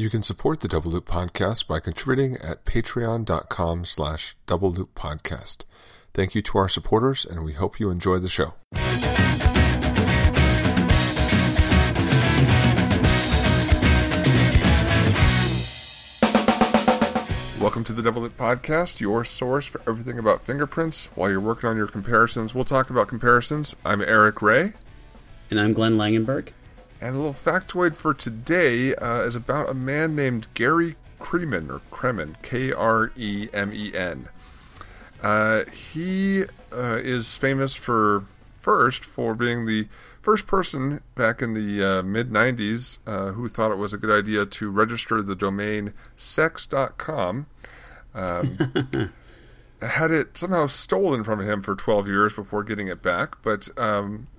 You can support the Double Loop Podcast by contributing at patreon.com/Double Loop Podcast. Thank you to our supporters, and we hope you enjoy the show. Welcome to the Double Loop Podcast, your source for everything about fingerprints. While you're working on your comparisons, we'll talk about comparisons. I'm Eric Ray. And I'm Glenn Langenberg. And a little factoid for today is about a man named Gary Kremen, or Kremen, K-R-E-M-E-N. He is famous for being the first person back in the mid-90s who thought it was a good idea to register the domain sex.com. Had it somehow stolen from him for 12 years before getting it back, but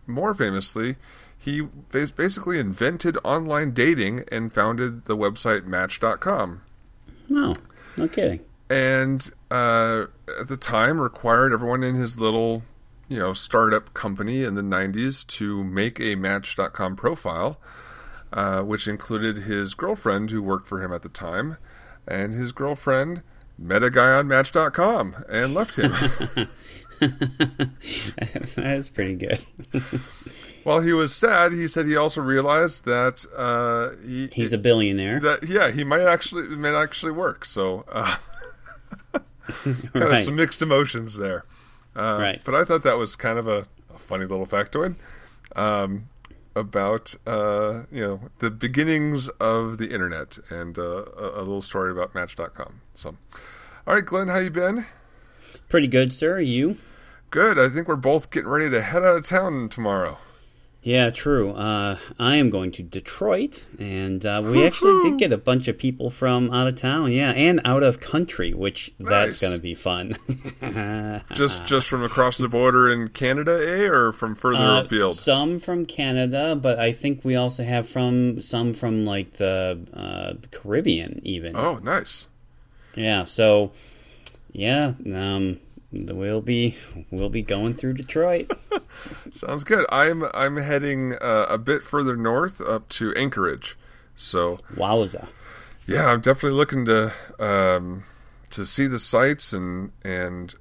more famously, he basically invented online dating and founded the website Match.com. Oh, no kidding. And at the time required everyone in his little startup company in the 90s to make a Match.com profile, which included his girlfriend who worked for him at the time. And his girlfriend met a guy on Match.com and left him. That's pretty good. While he was sad, he said he also realized that he's a billionaire. That he might actually work. So kind of some mixed emotions there. Right. But I thought that was kind of a funny little factoid about the beginnings of the internet and a little story about Match.com. So, all right, Glenn, how you been? Pretty good, sir. You? Good. I think we're both getting ready to head out of town tomorrow. Yeah, true. I am going to Detroit, and we actually did get a bunch of people from out of town, and out of country, which that's going to be fun. just from across the border in Canada, or from further afield? Some from Canada, but I think we also have some from like the Caribbean, even. Oh, nice. Yeah. So, We'll be going through Detroit. Sounds good. I'm heading a bit further north up to Anchorage. So wowza! Yeah, I'm definitely looking to see the sights and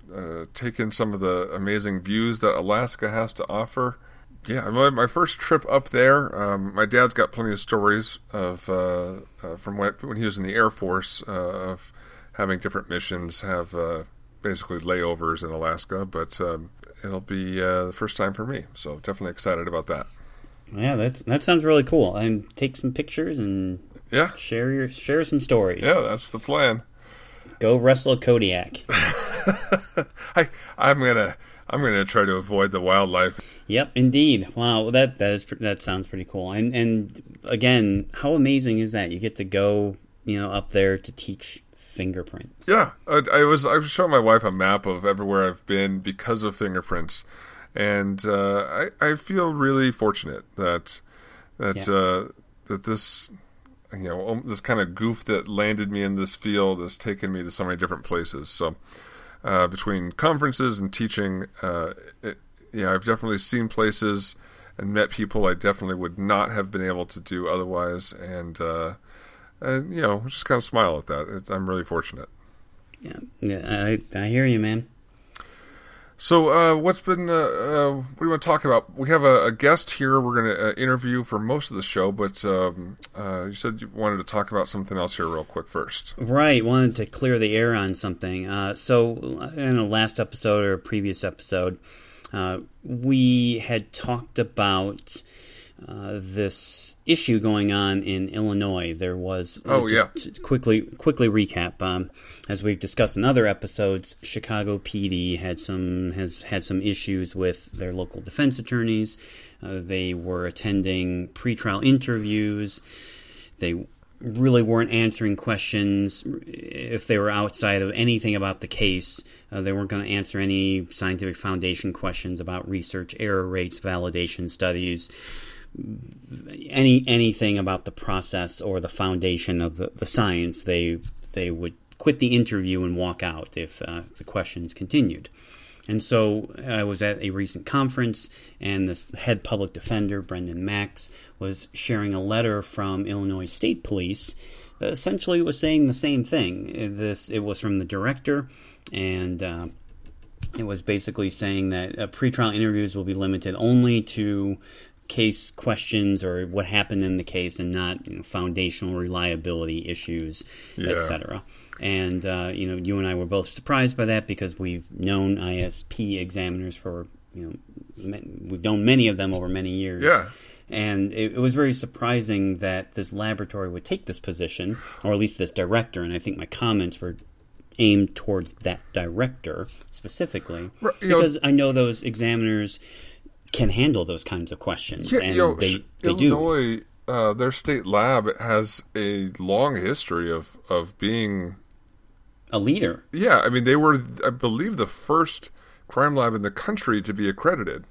take in some of the amazing views that Alaska has to offer. Yeah, my first trip up there. My dad's got plenty of stories of from when he was in the Air Force of having different missions basically layovers in Alaska, but it'll be the first time for me, so definitely excited about that. Yeah, that sounds really cool. And take some pictures and share some stories. Yeah, that's the plan. Go wrestle a Kodiak. I'm gonna try to avoid the wildlife. Yep, indeed. Wow, that sounds pretty cool. And again, how amazing is that? You get to go up there to teach fingerprints. Yeah, I was showing my wife a map of everywhere I've been because of fingerprints, and I feel really fortunate that this this kind of goof that landed me in this field has taken me to so many different places. So between conferences and teaching, I've definitely seen places and met people I definitely would not have been able to do otherwise, and just kind of smile at that. I'm really fortunate. Yeah, I hear you, man. So what do you want to talk about? We have a guest here we're going to interview for most of the show, but you said you wanted to talk about something else here real quick first. Right, wanted to clear the air on something. So in a last episode or a previous episode, we had talked about this issue going on in Illinois. There was quickly recap. As we've discussed in other episodes, Chicago PD has had some issues with their local defense attorneys. They were attending pretrial interviews. They really weren't answering questions if they were outside of anything about the case. They weren't going to answer any scientific foundation questions about research error rates, validation studies, anything about the process or the foundation of the science. They would quit the interview and walk out if the questions continued. And so I was at a recent conference, and the head public defender, Brendan Max, was sharing a letter from Illinois State Police essentially was saying the same thing. It was from the director, and it was basically saying that pretrial interviews will be limited only to case questions or what happened in the case, and not foundational reliability issues, etc. And you and I were both surprised by that, because we've known ISP examiners for we've known many of them over many years. Yeah. And it was very surprising that this laboratory would take this position, or at least this director. And I think my comments were aimed towards that director specifically, because I know those examiners can handle those kinds of questions, and they do. Illinois, their state lab has a long history of being a leader. Yeah, I mean, they were, I believe, the first crime lab in the country to be accredited.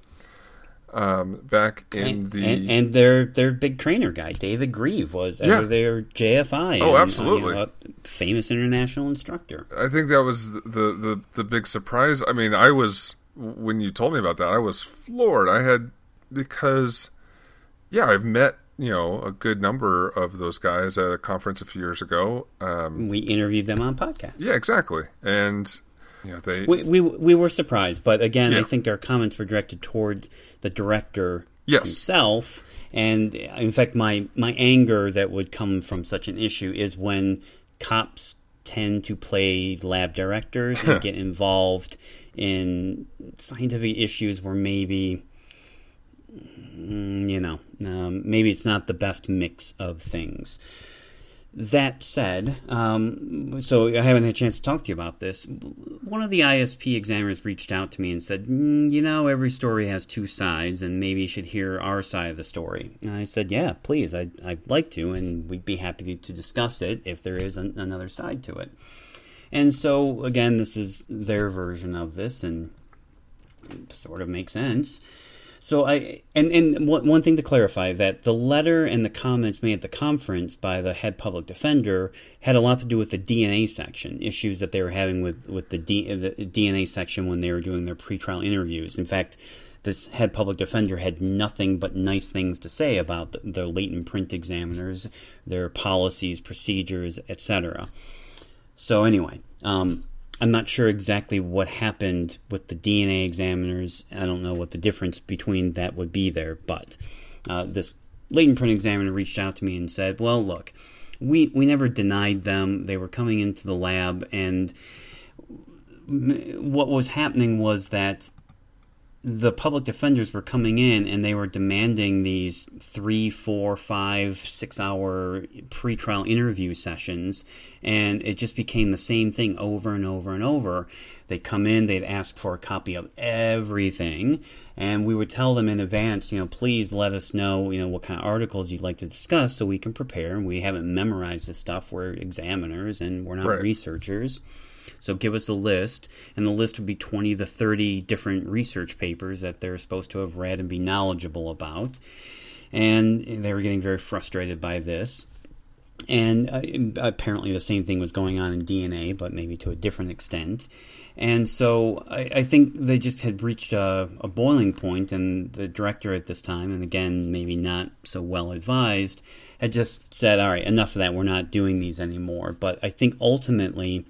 Back in and their big trainer guy, David Grieve, was their JFI. Oh, absolutely, a famous international instructor. I think that was the big surprise. I mean, I was, when you told me about that, I was floored. I had, because I've met a good number of those guys at a conference a few years ago. We interviewed them on podcast. Yeah, exactly, and. Yeah, we were surprised, but again, I think our comments were directed towards the director himself. And in fact, my anger that would come from such an issue is when cops tend to play lab directors and get involved in scientific issues where maybe maybe it's not the best mix of things. That said, so I haven't had a chance to talk to you about this. One of the ISP examiners reached out to me and said, every story has two sides, and maybe you should hear our side of the story. And I said, yeah, please, I'd like to, and we'd be happy to discuss it if there is another side to it. And so, again, this is their version of this, and it sort of makes sense. So and one thing to clarify, that the letter and the comments made at the conference by the head public defender had a lot to do with the DNA section, issues that they were having with the DNA section when they were doing their pretrial interviews. In fact, this head public defender had nothing but nice things to say about the latent print examiners, their policies, procedures, etc. So anyway, I'm not sure exactly what happened with the DNA examiners. I don't know what the difference between that would be there, but this latent print examiner reached out to me and said, well, look, we never denied them. They were coming into the lab, and what was happening was that the public defenders were coming in and they were demanding these 3, 4, 5, 6 hour pretrial interview sessions, and it just became the same thing over and over and over. They'd come in, they'd ask for a copy of everything, and we would tell them in advance, please let us know, what kind of articles you'd like to discuss so we can prepare, and we haven't memorized this stuff. We're examiners and we're not researchers. So give us a list, and the list would be 20 to 30 different research papers that they're supposed to have read and be knowledgeable about. And they were getting very frustrated by this. And apparently the same thing was going on in DNA, but maybe to a different extent. And so I think they just had reached a boiling point, and the director at this time, and again, maybe not so well advised, had just said, all right, enough of that. We're not doing these anymore. But I think ultimately,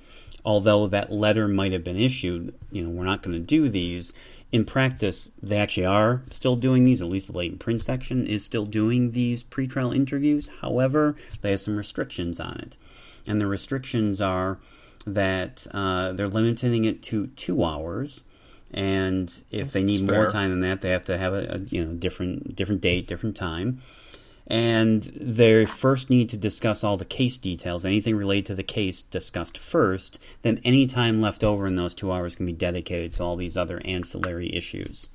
although that letter might have been issued, we're not going to do these. In practice, they actually are still doing these. At least the latent print section is still doing these pretrial interviews. However, they have some restrictions on it. And the restrictions are that they're limiting it to 2 hours. And if they need more time than that, they have to have a different date, different time. And they first need to discuss all the case details, anything related to the case discussed first, then any time left over in those 2 hours can be dedicated to all these other ancillary issues.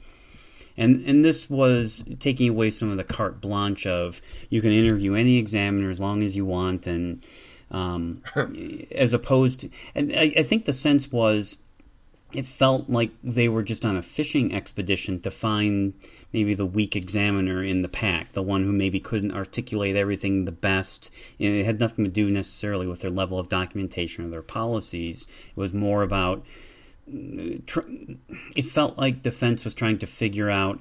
And this was taking away some of the carte blanche of you can interview any examiner as long as you want, and as opposed to, and I think the sense was, it felt like they were just on a fishing expedition to find maybe the weak examiner in the pack, the one who maybe couldn't articulate everything the best. And it had nothing to do necessarily with their level of documentation or their policies. It was more about, it felt like defense was trying to figure out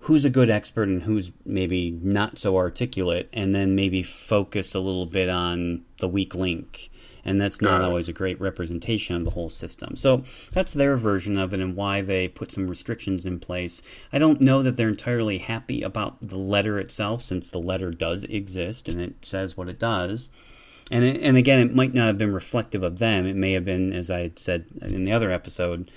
who's a good expert and who's maybe not so articulate, and then maybe focus a little bit on the weak link. And that's not always a great representation of the whole system. So that's their version of it and why they put some restrictions in place. I don't know that they're entirely happy about the letter itself, since the letter does exist and it says what it does. And again, it might not have been reflective of them. It may have been, as I had said in the other episode,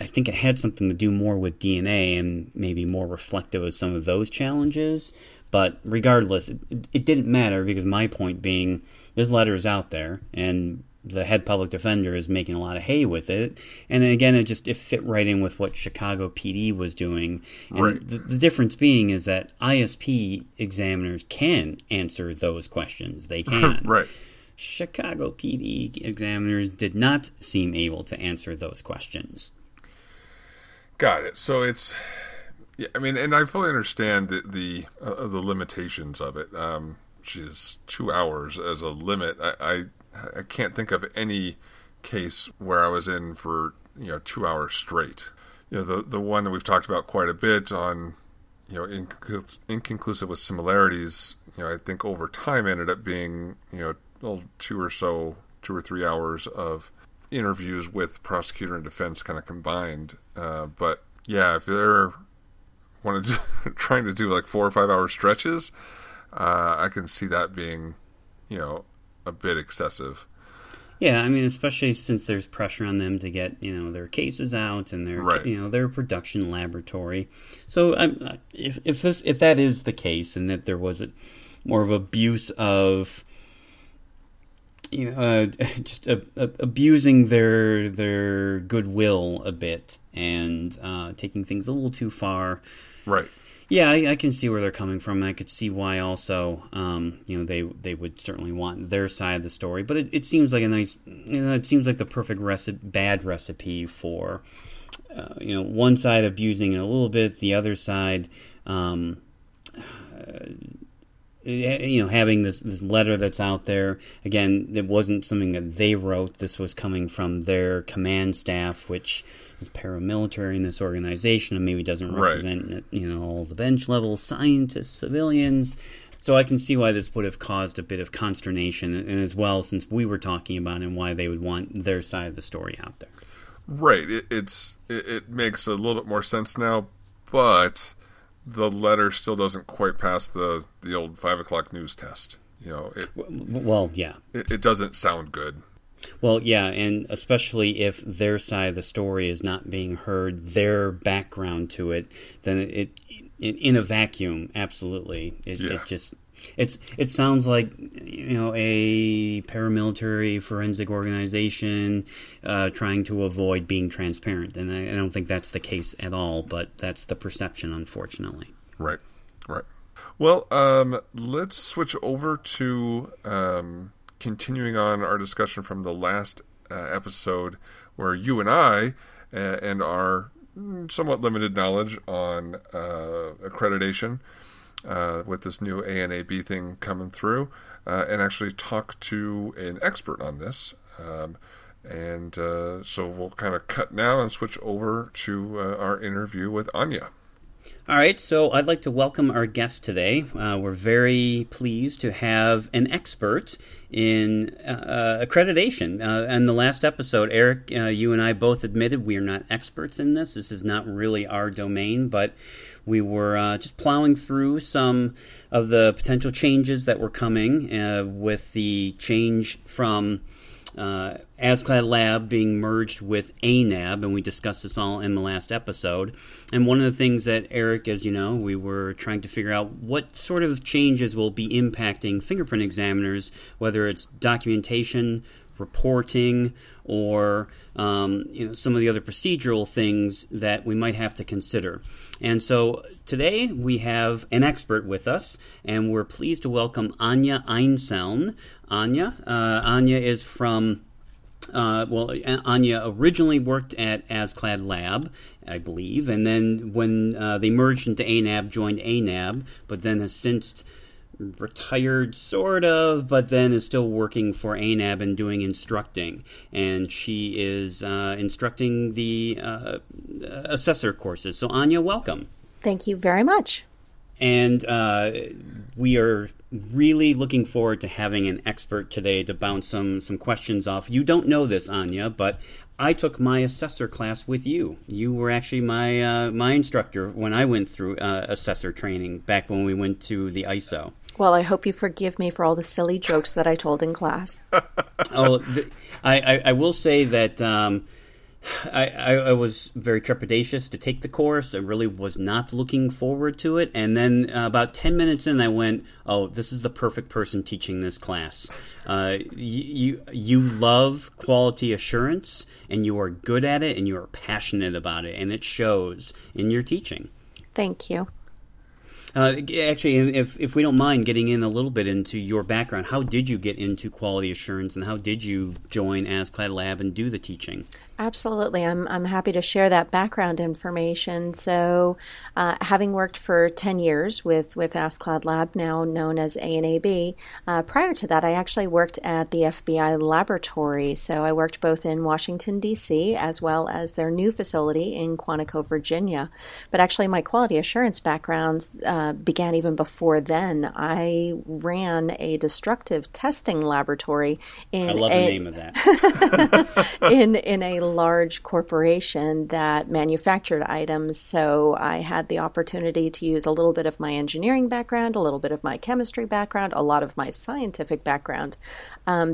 I think it had something to do more with DNA and maybe more reflective of some of those challenges. But regardless, it didn't matter, because my point being, this letter is out there, and the head public defender is making a lot of hay with it. And again, it fit right in with what Chicago PD was doing. And the difference being is that ISP examiners can answer those questions. They can. Right. Chicago PD examiners did not seem able to answer those questions. Got it. So it's... Yeah, I mean, and I fully understand the limitations of it, which is 2 hours as a limit. I can't think of any case where I was in for 2 hours straight. You know, the one that we've talked about quite a bit on, inconclusive with similarities. You know, I think over time ended up being 2 or 3 hours of interviews with prosecutor and defense kind of combined. But yeah, if they're trying to do like 4 or 5 hour stretches, I can see that being, a bit excessive. Yeah, I mean, especially since there's pressure on them to get, their cases out and their, their production laboratory. So if that is the case, and that there was more of abuse of, just abusing their goodwill a bit and taking things a little too far. Right. Yeah, I can see where they're coming from. I could see why also, they would certainly want their side of the story. But it seems like it seems like the perfect bad recipe for, one side abusing it a little bit, the other side, having this letter that's out there. Again, it wasn't something that they wrote. This was coming from their command staff, which is paramilitary in this organization and maybe doesn't represent, all the bench level scientists, civilians. So I can see why this would have caused a bit of consternation, and as well, since we were talking about it, and why they would want their side of the story out there. Right. It makes a little bit more sense now, but the letter still doesn't quite pass the old 5 o'clock news test. It doesn't sound good. Well, yeah, and especially if their side of the story is not being heard, their background to it, then it in a vacuum, absolutely. It sounds like, a paramilitary forensic organization trying to avoid being transparent. And I don't think that's the case at all, but that's the perception, unfortunately. Right. Well, let's switch over to continuing on our discussion from the last episode, where you and I and our somewhat limited knowledge on accreditation with this new ANAB thing coming through, and actually talk to an expert on this. So we'll kind of cut now and switch over to our interview with Anya. All right, so I'd like to welcome our guest today. We're very pleased to have an expert in accreditation. In the last episode, Eric, you and I both admitted we are not experts in this. This is not really our domain, but we were just plowing through some of the potential changes that were coming with the change from ASCLD/LAB being merged with ANAB, and we discussed this all in the last episode. And one of the things that, Eric, as you know, we were trying to figure out what sort of changes will be impacting fingerprint examiners, whether it's documentation, reporting, or some of the other procedural things that we might have to consider. And so today we have an expert with us, and we're pleased to welcome Anya Einzeln. Anya is from, Anya originally worked at ASCLD/LAB, I believe, and then when they merged into ANAB, joined ANAB, but then has since retired, sort of, but then is still working for ANAB and doing instructing. And she is instructing the assessor courses. So, Anya, welcome. Thank you very much. And we are really looking forward to having an expert today to bounce some questions off. You don't know this, Anya, but I took my assessor class with you. You were actually my my instructor when I went through assessor training back when we went to the ISO. Well, I hope you forgive me for all the silly jokes that I told in class. I will say that I was very trepidatious to take the course. I really was not looking forward to it. And then about 10 minutes in, I went, oh, this is the perfect person teaching this class. You love quality assurance, and you are good at it, and you are passionate about it, and it shows in your teaching. Thank you. Actually, if we don't mind getting in a little bit into your background, how did you get into quality assurance and how did you join ASCLD/LAB and do the teaching? Absolutely. I'm happy to share that background information. So having worked for 10 years with ASCLD/LAB, now known as ANAB, prior to that, I actually worked at the FBI laboratory. So I worked both in Washington, D.C., as well as their new facility in Quantico, Virginia. But actually, my quality assurance backgrounds began even before then. I ran a destructive testing laboratory in I love the name of that. in a large corporation that manufactured items. So I had the opportunity to use a little bit of my engineering background, a little bit of my chemistry background, a lot of my scientific background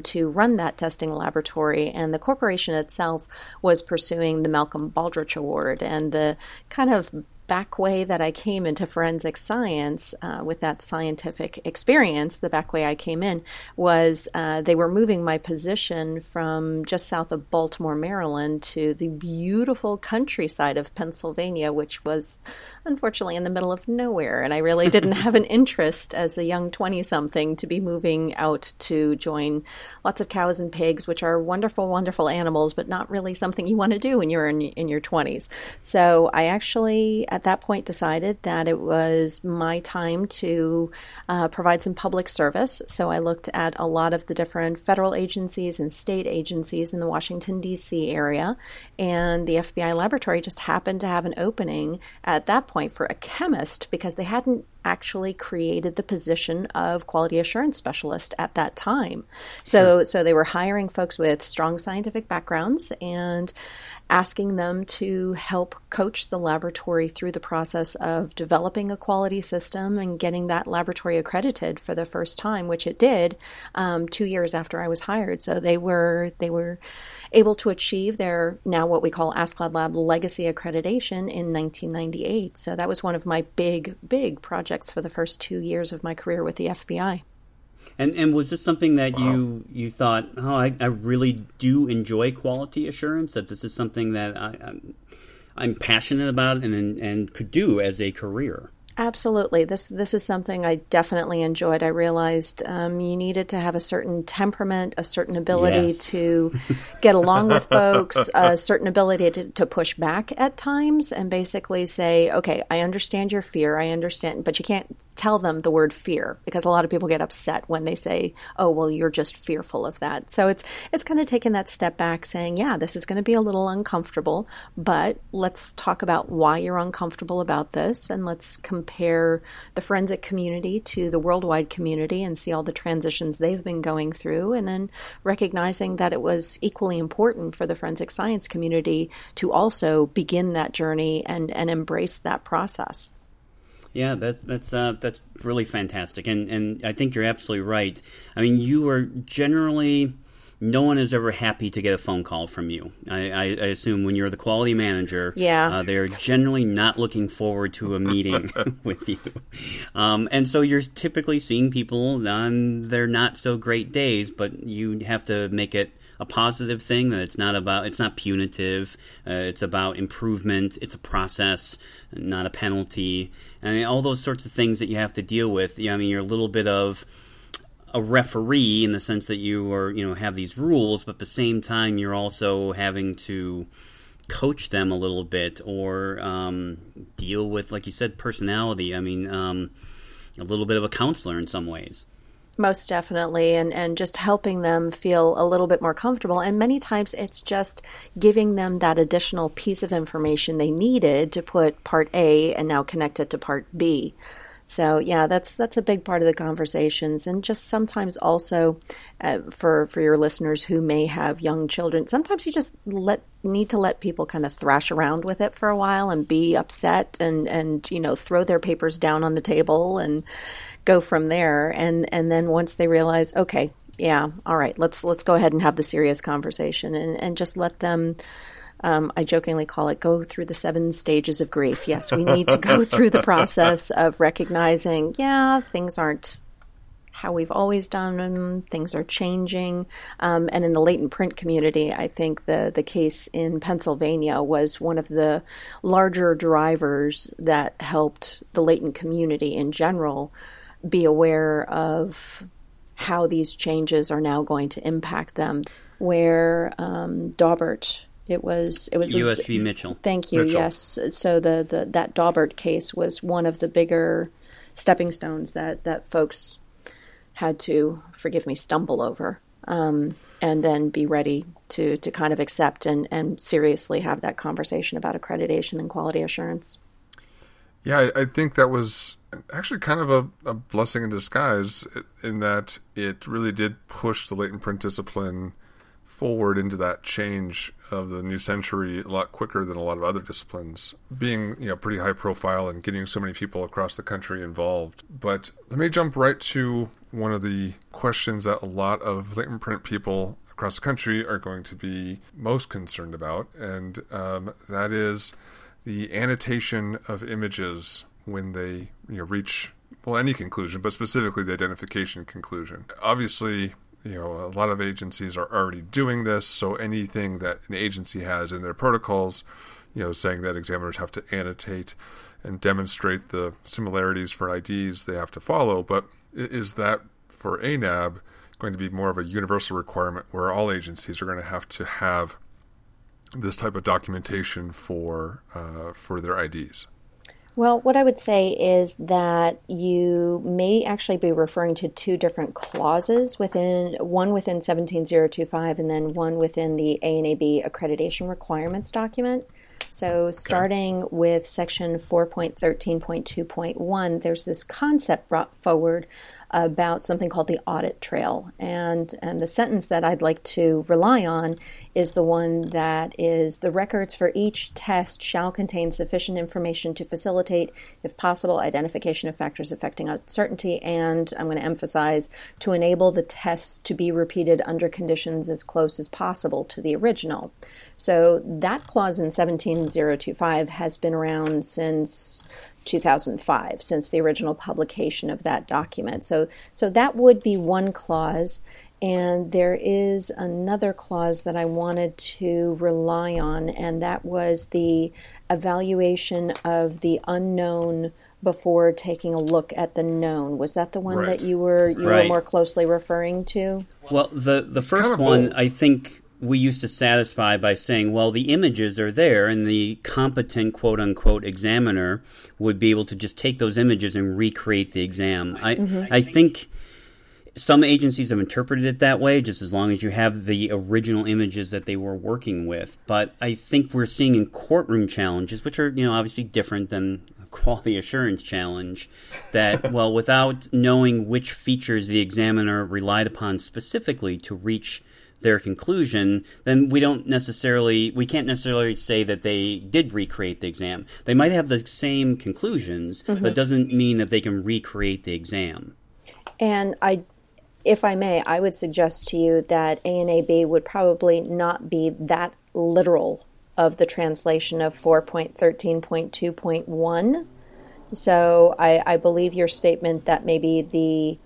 to run that testing laboratory. And the corporation itself was pursuing the Malcolm Baldrige Award, and the kind of back way that I came into forensic science with that scientific experience, the back way I came in was they were moving my position from just south of Baltimore, Maryland to the beautiful countryside of Pennsylvania, which was unfortunately in the middle of nowhere. And I really didn't have an interest as a young 20-something to be moving out to join lots of cows and pigs, which are wonderful, wonderful animals, but not really something you want to do when you're in your 20s. So I actually at that point decided that it was my time to provide some public service. So I looked at a lot of the different federal agencies and state agencies in the Washington, D.C. area, and the FBI laboratory just happened to have an opening at that point for a chemist because they hadn't actually created the position of quality assurance specialist at that time. So they were hiring folks with strong scientific backgrounds and asking them to help coach the laboratory through the process of developing a quality system and getting that laboratory accredited for the first time, which it did 2 years after I was hired. So they were able to achieve their now what we call ASCLD/LAB legacy accreditation in 1998. So that was one of my big, big projects for the first 2 years of my career with the FBI. And was this something that you thought, I really do enjoy quality assurance, that this is something that I'm passionate about and could do as a career? Absolutely. This is something I definitely enjoyed. I realized you needed to have a certain temperament, a certain ability to get along with folks, a certain ability to push back at times and basically say, okay, I understand your fear. I understand, but you can't tell them the word fear because a lot of people get upset when they say, oh, well, you're just fearful of that. So it's kind of taking that step back saying, yeah, this is going to be a little uncomfortable, but let's talk about why you're uncomfortable about this and let's compare the forensic community to the worldwide community and see all the transitions they've been going through, and then recognizing that it was equally important for the forensic science community to also begin that journey and embrace that process. Yeah, that's really fantastic, and I think you're absolutely right. I mean, you are generally no one is ever happy to get a phone call from you. I assume when you're the quality manager, they're generally not looking forward to a meeting with you. And so you're typically seeing people on their not so great days, but you have to make it a positive thing that it's not punitive. It's about improvement. It's a process, not a penalty. And all those sorts of things that you have to deal with. I mean, you're a little bit of a referee in the sense that you are, have these rules, but at the same time, you're also having to coach them a little bit or deal with, like you said, personality. I mean, a little bit of a counselor in some ways. Most definitely. And just helping them feel a little bit more comfortable. And many times it's just giving them that additional piece of information they needed to put part A and now connect it to part B. So yeah, that's a big part of the conversations. And just sometimes also for your listeners who may have young children, sometimes you just need to let people kind of thrash around with it for a while and be upset and you know, throw their papers down on the table and go from there. And then once they realize, okay, yeah, all right, let's go ahead and have the serious conversation and just let them, I jokingly call it, go through the 7 stages of grief. Yes, we need to go through the process of recognizing, yeah, things aren't how we've always done them. Things are changing. And in the latent print community, I think the case in Pennsylvania was one of the larger drivers that helped the latent community in general be aware of how these changes are now going to impact them. Where Daubert, it was U.S. v. Mitchell. Thank you. Mitchell. Yes. So that Daubert case was one of the bigger stepping stones that folks had to, forgive me, stumble over, and then be ready to kind of accept and seriously have that conversation about accreditation and quality assurance. Yeah, I think that was actually kind of a blessing in disguise, in that it really did push the latent print discipline forward into that change of the new century a lot quicker than a lot of other disciplines, being, you know, pretty high profile and getting so many people across the country involved. But let me jump right to one of the questions that a lot of latent print people across the country are going to be most concerned about, and that is the annotation of images when they, you know, reach, well, any conclusion, but specifically the identification conclusion. Obviously, you know, a lot of agencies are already doing this, so anything that an agency has in their protocols, you know, saying that examiners have to annotate and demonstrate the similarities for IDs, they have to follow. But is that for ANAB going to be more of a universal requirement where all agencies are going to have this type of documentation for their IDs? Well, what I would say is that you may actually be referring to 2 different clauses, one within 17025 and then one within the ANAB accreditation requirements document. So starting with section 4.13.2.1, there's this concept brought forward about something called the audit trail. And the sentence that I'd like to rely on is the one that is, the records for each test shall contain sufficient information to facilitate, if possible, identification of factors affecting uncertainty, and I'm going to emphasize, to enable the tests to be repeated under conditions as close as possible to the original. So that clause in 17025 has been around since 2005, since the original publication of that document. So that would be one clause, and there is another clause that I wanted to rely on, and that was the evaluation of the unknown before taking a look at the known. Was that the one that you were more closely referring to? Well, the first one, I think we used to satisfy by saying, well, the images are there, and the competent, quote-unquote, examiner would be able to just take those images and recreate the exam. I think some agencies have interpreted it that way, just as long as you have the original images that they were working with. But I think we're seeing in courtroom challenges, which are, you know, obviously different than a quality assurance challenge, that, well, without knowing which features the examiner relied upon specifically to reach their conclusion, then we can't necessarily say that they did recreate the exam. They might have the same conclusions, but it doesn't mean that they can recreate the exam. And I would suggest to you that ANAB would probably not be that literal of the translation of 4.13.2.1. So I believe your statement that maybe the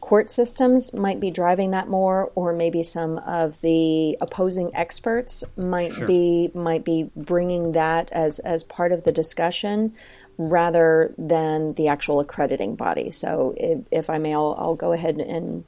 court systems might be driving that more, or maybe some of the opposing experts might be bringing that as part of the discussion rather than the actual accrediting body. So if I may, I'll go ahead and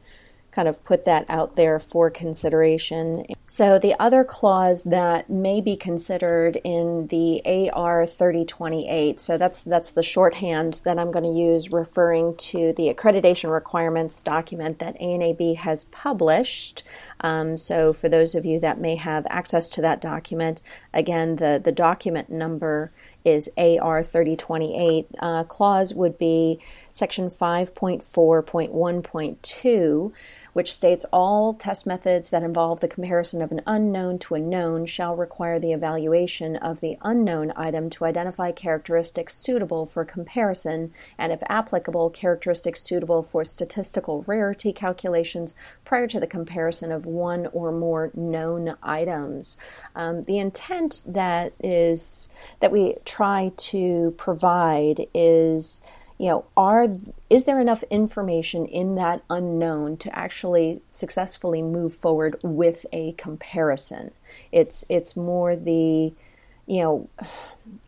kind of put that out there for consideration. So the other clause that may be considered in the AR 3028, so that's the shorthand that I'm going to use referring to the accreditation requirements document that ANAB has published. So for those of you that may have access to that document, again, the document number is AR 3028. Clause would be Section 5.4.1.2, which states all test methods that involve the comparison of an unknown to a known shall require the evaluation of the unknown item to identify characteristics suitable for comparison, and if applicable, characteristics suitable for statistical rarity calculations prior to the comparison of one or more known items. The intent that we try to provide is, you know, is there enough information in that unknown to actually successfully move forward with a comparison? It's more the, you know,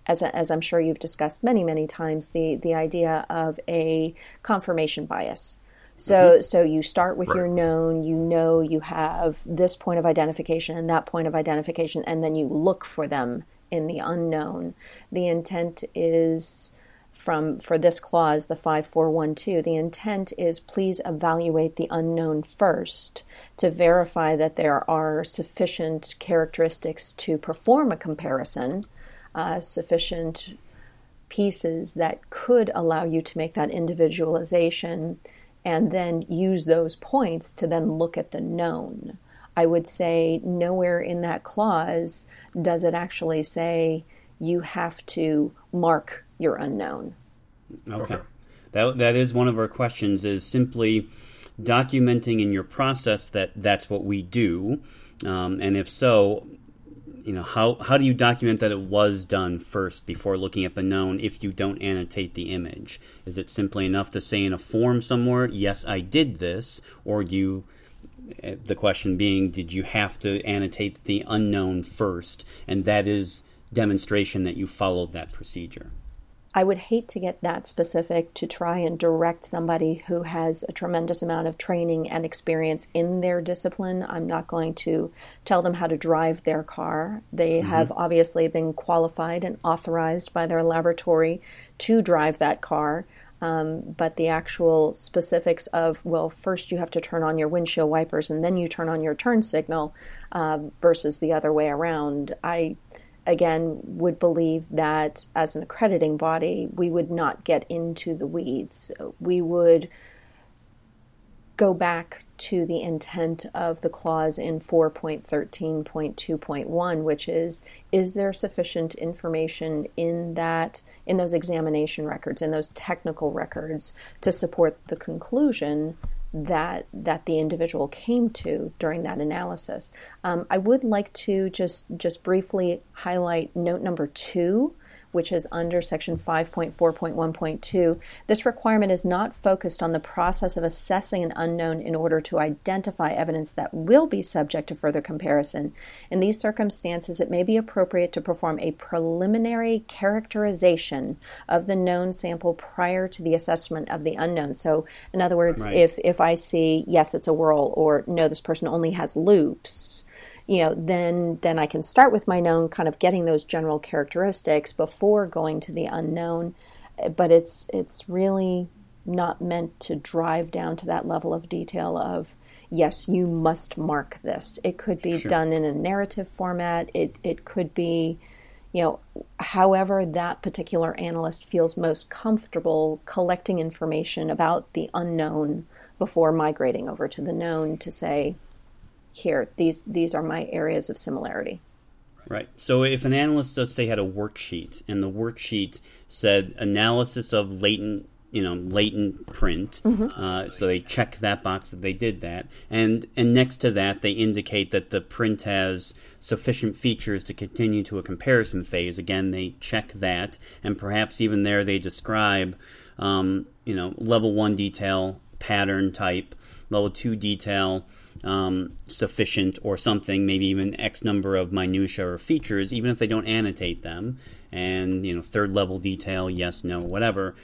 as I'm sure you've discussed many, many times, the idea of a confirmation bias. So you start with your known, you know you have this point of identification and that point of identification, and then you look for them in the unknown. The intent is... For this clause, the 5412, the intent is please evaluate the unknown first to verify that there are sufficient characteristics to perform a comparison, sufficient pieces that could allow you to make that individualization, and then use those points to then look at the known. I would say nowhere in that clause does it actually say you have to mark your unknown. Okay. That is one of our questions, is simply documenting in your process that's what we do. And if so, you know, how do you document that it was done first before looking at the known if you don't annotate the image? Is it simply enough to say in a form somewhere, yes, I did this? Or do you, the question being, did you have to annotate the unknown first? And that is demonstration that you followed that procedure. I would hate to get that specific to try and direct somebody who has a tremendous amount of training and experience in their discipline. I'm not going to tell them how to drive their car. They mm-hmm. have obviously been qualified and authorized by their laboratory to drive that car. But the actual specifics of, well, first you have to turn on your windshield wipers and then you turn on your turn signal versus the other way around. I again, would believe that as an accrediting body, we would not get into the weeds. We would go back to the intent of the clause in 4.13.2.1, which is there sufficient information in those examination records, in those technical records, to support the conclusion that the individual came to during that analysis. I would like to just briefly highlight note number 2, which is under section 5.4.1.2. This requirement is not focused on the process of assessing an unknown in order to identify evidence that will be subject to further comparison. In these circumstances, it may be appropriate to perform a preliminary characterization of the known sample prior to the assessment of the unknown. So, in other words, right. if I see, yes, it's a whirl, or no, this person only has loops, you know, then I can start with my known, kind of getting those general characteristics before going to the unknown. But it's really not meant to drive down to that level of detail of, yes, you must mark this. It could be sure. done in a narrative format. It could be, you know, however that particular analyst feels most comfortable collecting information about the unknown before migrating over to the known to say, here, these are my areas of similarity. Right. So if an analyst, let's say, had a worksheet, and the worksheet said analysis of latent print, mm-hmm. So they check that box that they did that, and next to that they indicate that the print has sufficient features to continue to a comparison phase. Again, they check that, and perhaps even there they describe, level 1 detail, pattern type, level 2 detail. Sufficient or something, maybe even X number of minutia or features, even if they don't annotate them, and third level detail, yes, no, whatever.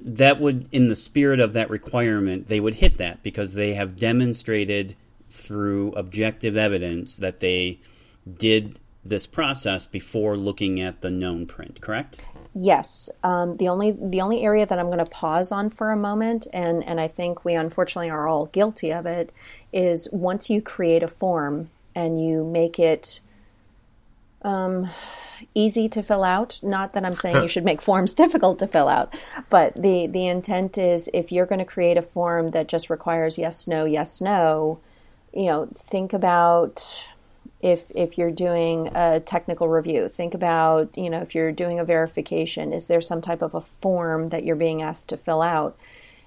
that would, in the spirit of that requirement, they would hit that because they have demonstrated through objective evidence that they did this process before looking at the known print, correct? Yes. The only area that I'm going to pause on for a moment, and I think we unfortunately are all guilty of it, is once you create a form and you make it easy to fill out, not that I'm saying you should make forms difficult to fill out, but the intent is if you're going to create a form that just requires yes, no, you know, think about if you're doing a technical review, think about, you know, if you're doing a verification, is there some type of a form that you're being asked to fill out?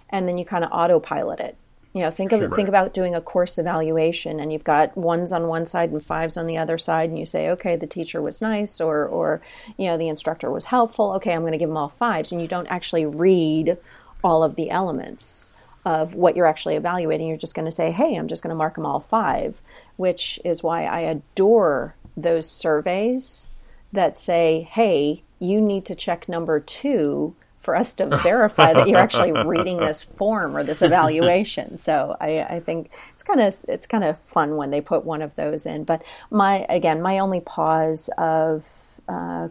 And then you kind of autopilot it. You know, think about doing a course evaluation and you've got ones on one side and fives on the other side and you say, okay, the teacher was nice or you know, the instructor was helpful. Okay, I'm going to give them all fives. And you don't actually read all of the elements of what you're actually evaluating. You're just going to say, hey, I'm just going to mark them all five, which is why I adore those surveys that say, hey, you need to check number 2 for us to verify that you're actually reading this form or this evaluation. So I think it's kind of fun when they put one of those in. But my only pause of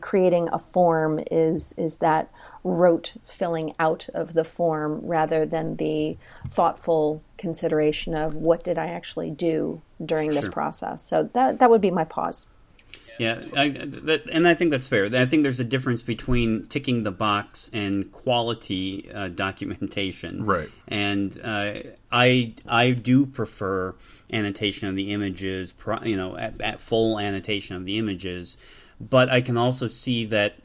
creating a form is that rote filling out of the form rather than the thoughtful consideration of what did I actually do during this process. So that would be my pause. Yeah, I think that's fair. I think there's a difference between ticking the box and quality documentation. Right. And I do prefer annotation of the images, you know, at full annotation of the images. But I can also see that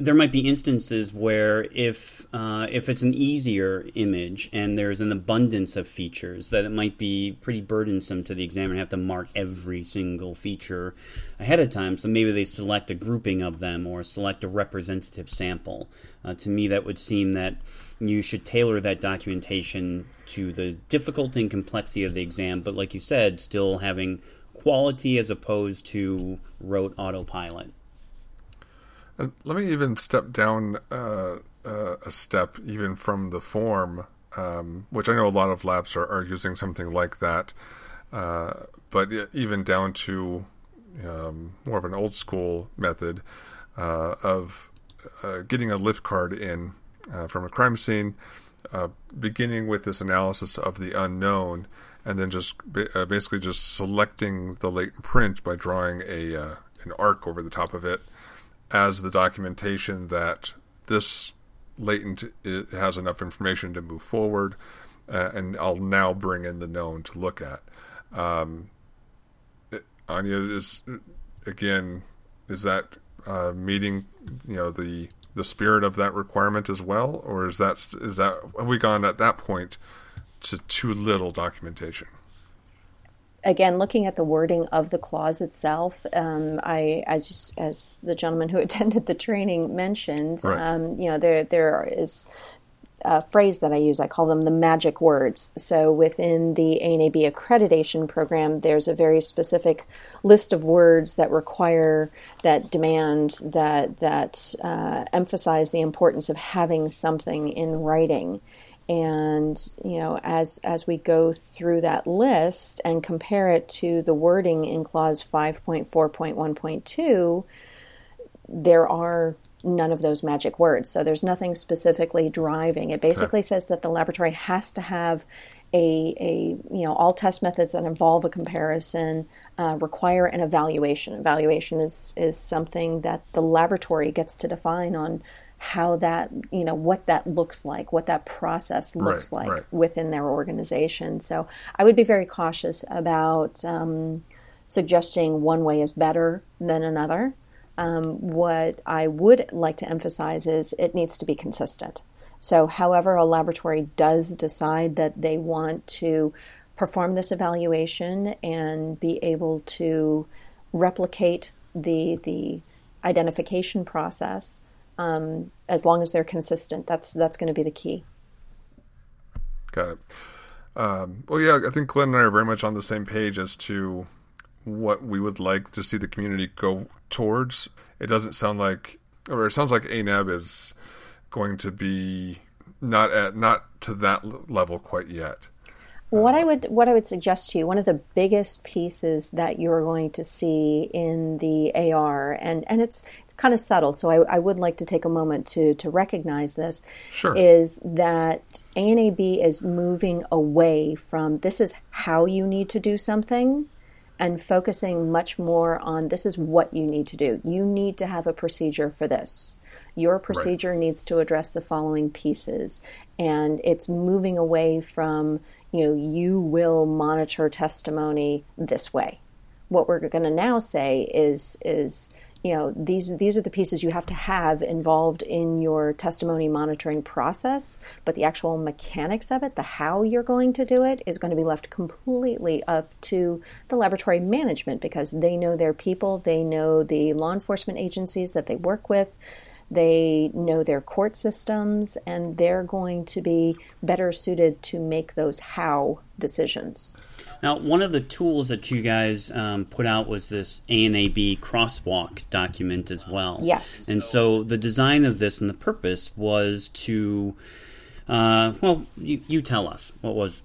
there might be instances where if it's an easier image and there's an abundance of features, that it might be pretty burdensome to the examiner to have to mark every single feature ahead of time. So maybe they select a grouping of them or select a representative sample. To me, that would seem that you should tailor that documentation to the difficulty and complexity of the exam, but like you said, still having quality as opposed to rote autopilot. Let me even step down a step even from the form, which I know a lot of labs are using something like that, but even down to more of an old school method of getting a lift card in from a crime scene, beginning with this analysis of the unknown, and then just basically just selecting the latent print by drawing an arc over the top of it, as the documentation that this latent has enough information to move forward, and I'll now bring in the known to look at. Anya, is that meeting, you know, the spirit of that requirement as well, or is that have we gone at that point to too little documentation? Again, looking at the wording of the clause itself, as the gentleman who attended the training mentioned, right. You know, there is a phrase that I use. I call them the magic words. So within the ANAB accreditation program, there's a very specific list of words that require, that demand, that emphasize the importance of having something in writing. And, you know, as we go through that list and compare it to the wording in clause 5.4.1.2, there are none of those magic words. So there's nothing specifically driving. It basically says that the laboratory has to have a all test methods that involve a comparison require an evaluation. Evaluation is something that the laboratory gets to define on how that, you know, what that looks like, what that process looks like within their organization. So I would be very cautious about suggesting one way is better than another. What I would like to emphasize is it needs to be consistent. So however a laboratory does decide that they want to perform this evaluation and be able to replicate the identification process, as long as they're consistent, that's going to be the key. Got it. Well, yeah, I think Glenn and I are very much on the same page as to what we would like to see the community go towards. It doesn't sound like, or it sounds like ANAB is going to be Not to that level quite yet. What I would suggest to you, one of the biggest pieces that you're going to see in the AR, and it's kind of subtle, so I would like to take a moment to recognize this, sure, is that ANAB is moving away from this is how you need to do something and focusing much more on this is what you need to do. You need to have a procedure for this. Your procedure right. needs to address the following pieces, and it's moving away from you will monitor testimony this way. What we're going to now say is these are the pieces you have to have involved in your testimony monitoring process, but the actual mechanics of it, the how you're going to do it, is going to be left completely up to the laboratory management, because they know their people, they know the law enforcement agencies that they work with, they know their court systems, and they're going to be better suited to make those how decisions. Now, one of the tools that you guys put out was this ANAB crosswalk document as well. Yes. And so the design of this and the purpose was to... you tell us what was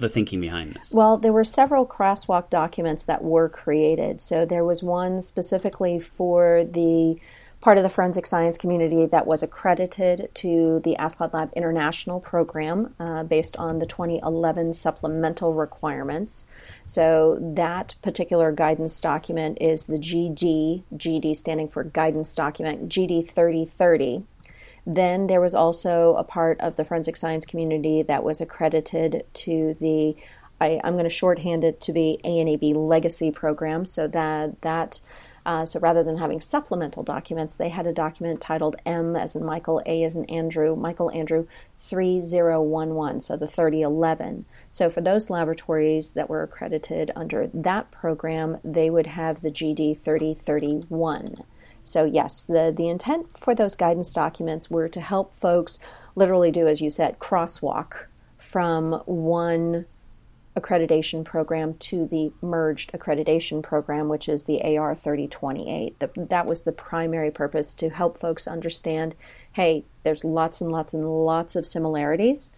the thinking behind this? Well, there were several crosswalk documents that were created. So there was one specifically for the part of the forensic science community that was accredited to the ASCLD/LAB International Program based on the 2011 supplemental requirements. So that particular guidance document is the GD standing for guidance document, GD 3030. Then there was also a part of the forensic science community that was accredited to the, I'm going to shorthand it to be ANAB Legacy Program, so that so rather than having supplemental documents, they had a document titled M as in Michael, A as in Andrew, Michael Andrew 3011, so the 3011. So for those laboratories that were accredited under that program, they would have the GD 3031. So yes, the intent for those guidance documents were to help folks literally do, as you said, crosswalk from one accreditation program to the merged accreditation program, which is the AR 3028. That was the primary purpose, to help folks understand, hey, there's lots and lots and lots of similarities,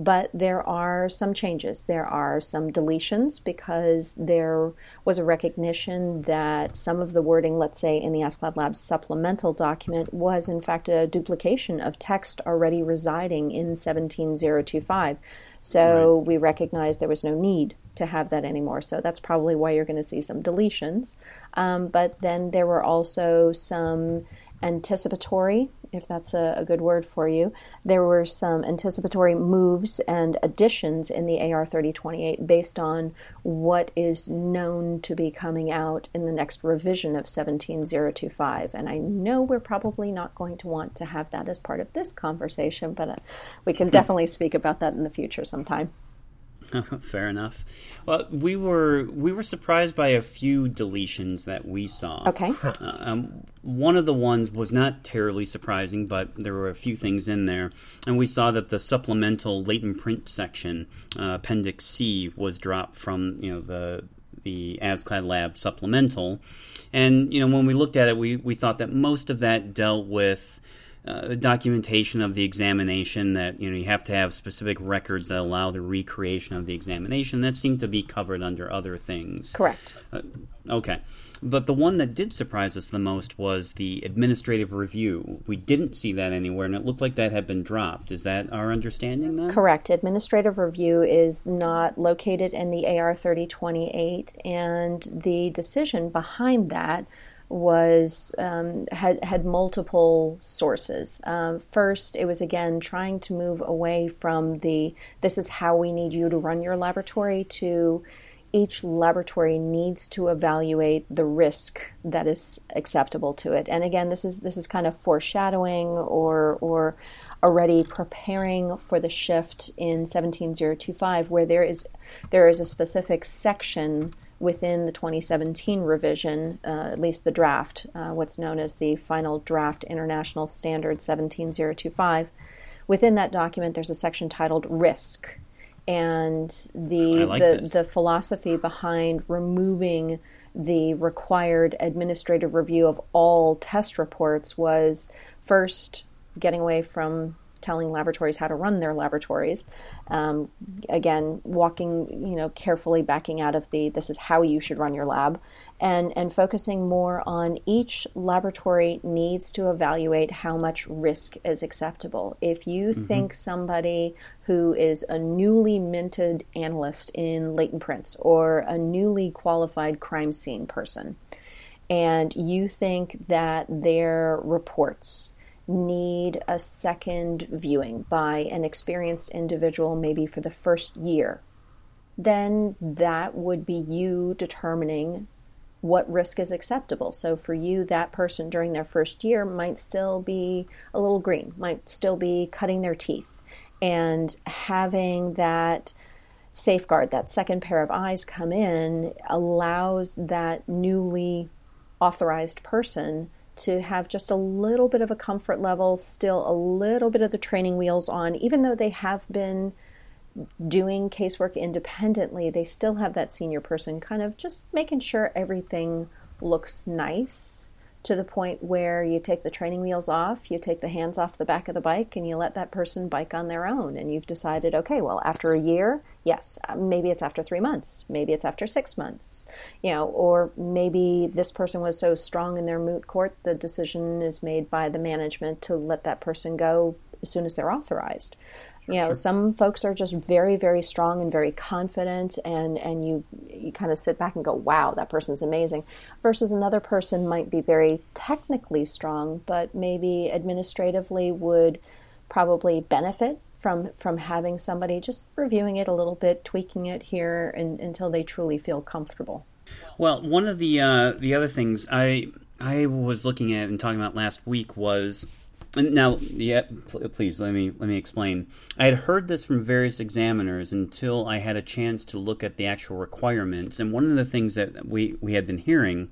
but there are some changes. There are some deletions because there was a recognition that some of the wording, let's say in the ASCLD/LAB supplemental document, was in fact a duplication of text already residing in 17025. So we recognized there was no need to have that anymore. So that's probably why you're going to see some deletions. But then there were also some anticipatory, if that's a good word for you, there were some anticipatory moves and additions in the AR 3028 based on what is known to be coming out in the next revision of 17025. And I know we're probably not going to want to have that as part of this conversation, but we can definitely speak about that in the future sometime. Fair enough. Well, we were surprised by a few deletions that we saw. Okay. One of the ones was not terribly surprising, but there were a few things in there, and we saw that the supplemental latent print section, Appendix C, was dropped from the ASCLD/LAB supplemental, and when we looked at it, we thought that most of that dealt with documentation of the examination, that you have to have specific records that allow the recreation of the examination. That seemed to be covered under other things. Correct. Okay. But the one that did surprise us the most was the administrative review. We didn't see that anywhere, and it looked like that had been dropped. Is that our understanding then? Correct. Administrative review is not located in the AR 3028, and the decision behind that was had multiple sources. First, it was again trying to move away from the this is how we need you to run your laboratory to each laboratory needs to evaluate the risk that is acceptable to it. And again, this is kind of foreshadowing or already preparing for the shift in 17025, where there is a specific section within the 2017 revision, at least the draft, what's known as the Final Draft International Standard 17025. Within that document, there's a section titled Risk. And the philosophy behind removing the required administrative review of all test reports was, first, getting away from telling laboratories how to run their laboratories. Again, walking, carefully backing out of the, this is how you should run your lab, and focusing more on each laboratory needs to evaluate how much risk is acceptable. If you think somebody who is a newly minted analyst in latent prints or a newly qualified crime scene person, and you think that their reports need a second viewing by an experienced individual, maybe for the first year, then that would be you determining what risk is acceptable. So for you, that person during their first year might still be a little green, might still be cutting their teeth, and having that safeguard, that second pair of eyes come in, allows that newly authorized person to have just a little bit of a comfort level, still a little bit of the training wheels on, even though they have been doing casework independently, they still have that senior person kind of just making sure everything looks nice, to the point where you take the training wheels off, you take the hands off the back of the bike, and you let that person bike on their own. And you've decided, okay, well, after a year, yes, maybe it's after 3 months, maybe it's after 6 months, or maybe this person was so strong in their moot court, the decision is made by the management to let that person go as soon as they're authorized. Sure. Some folks are just very, very strong and very confident, and you kind of sit back and go, wow, that person's amazing, versus another person might be very technically strong, but maybe administratively would probably benefit from having somebody just reviewing it a little bit, tweaking it here until they truly feel comfortable. Well, one of the other things I was looking at and talking about last week was... Now, yeah, please, let me explain. I had heard this from various examiners until I had a chance to look at the actual requirements. And one of the things that we had been hearing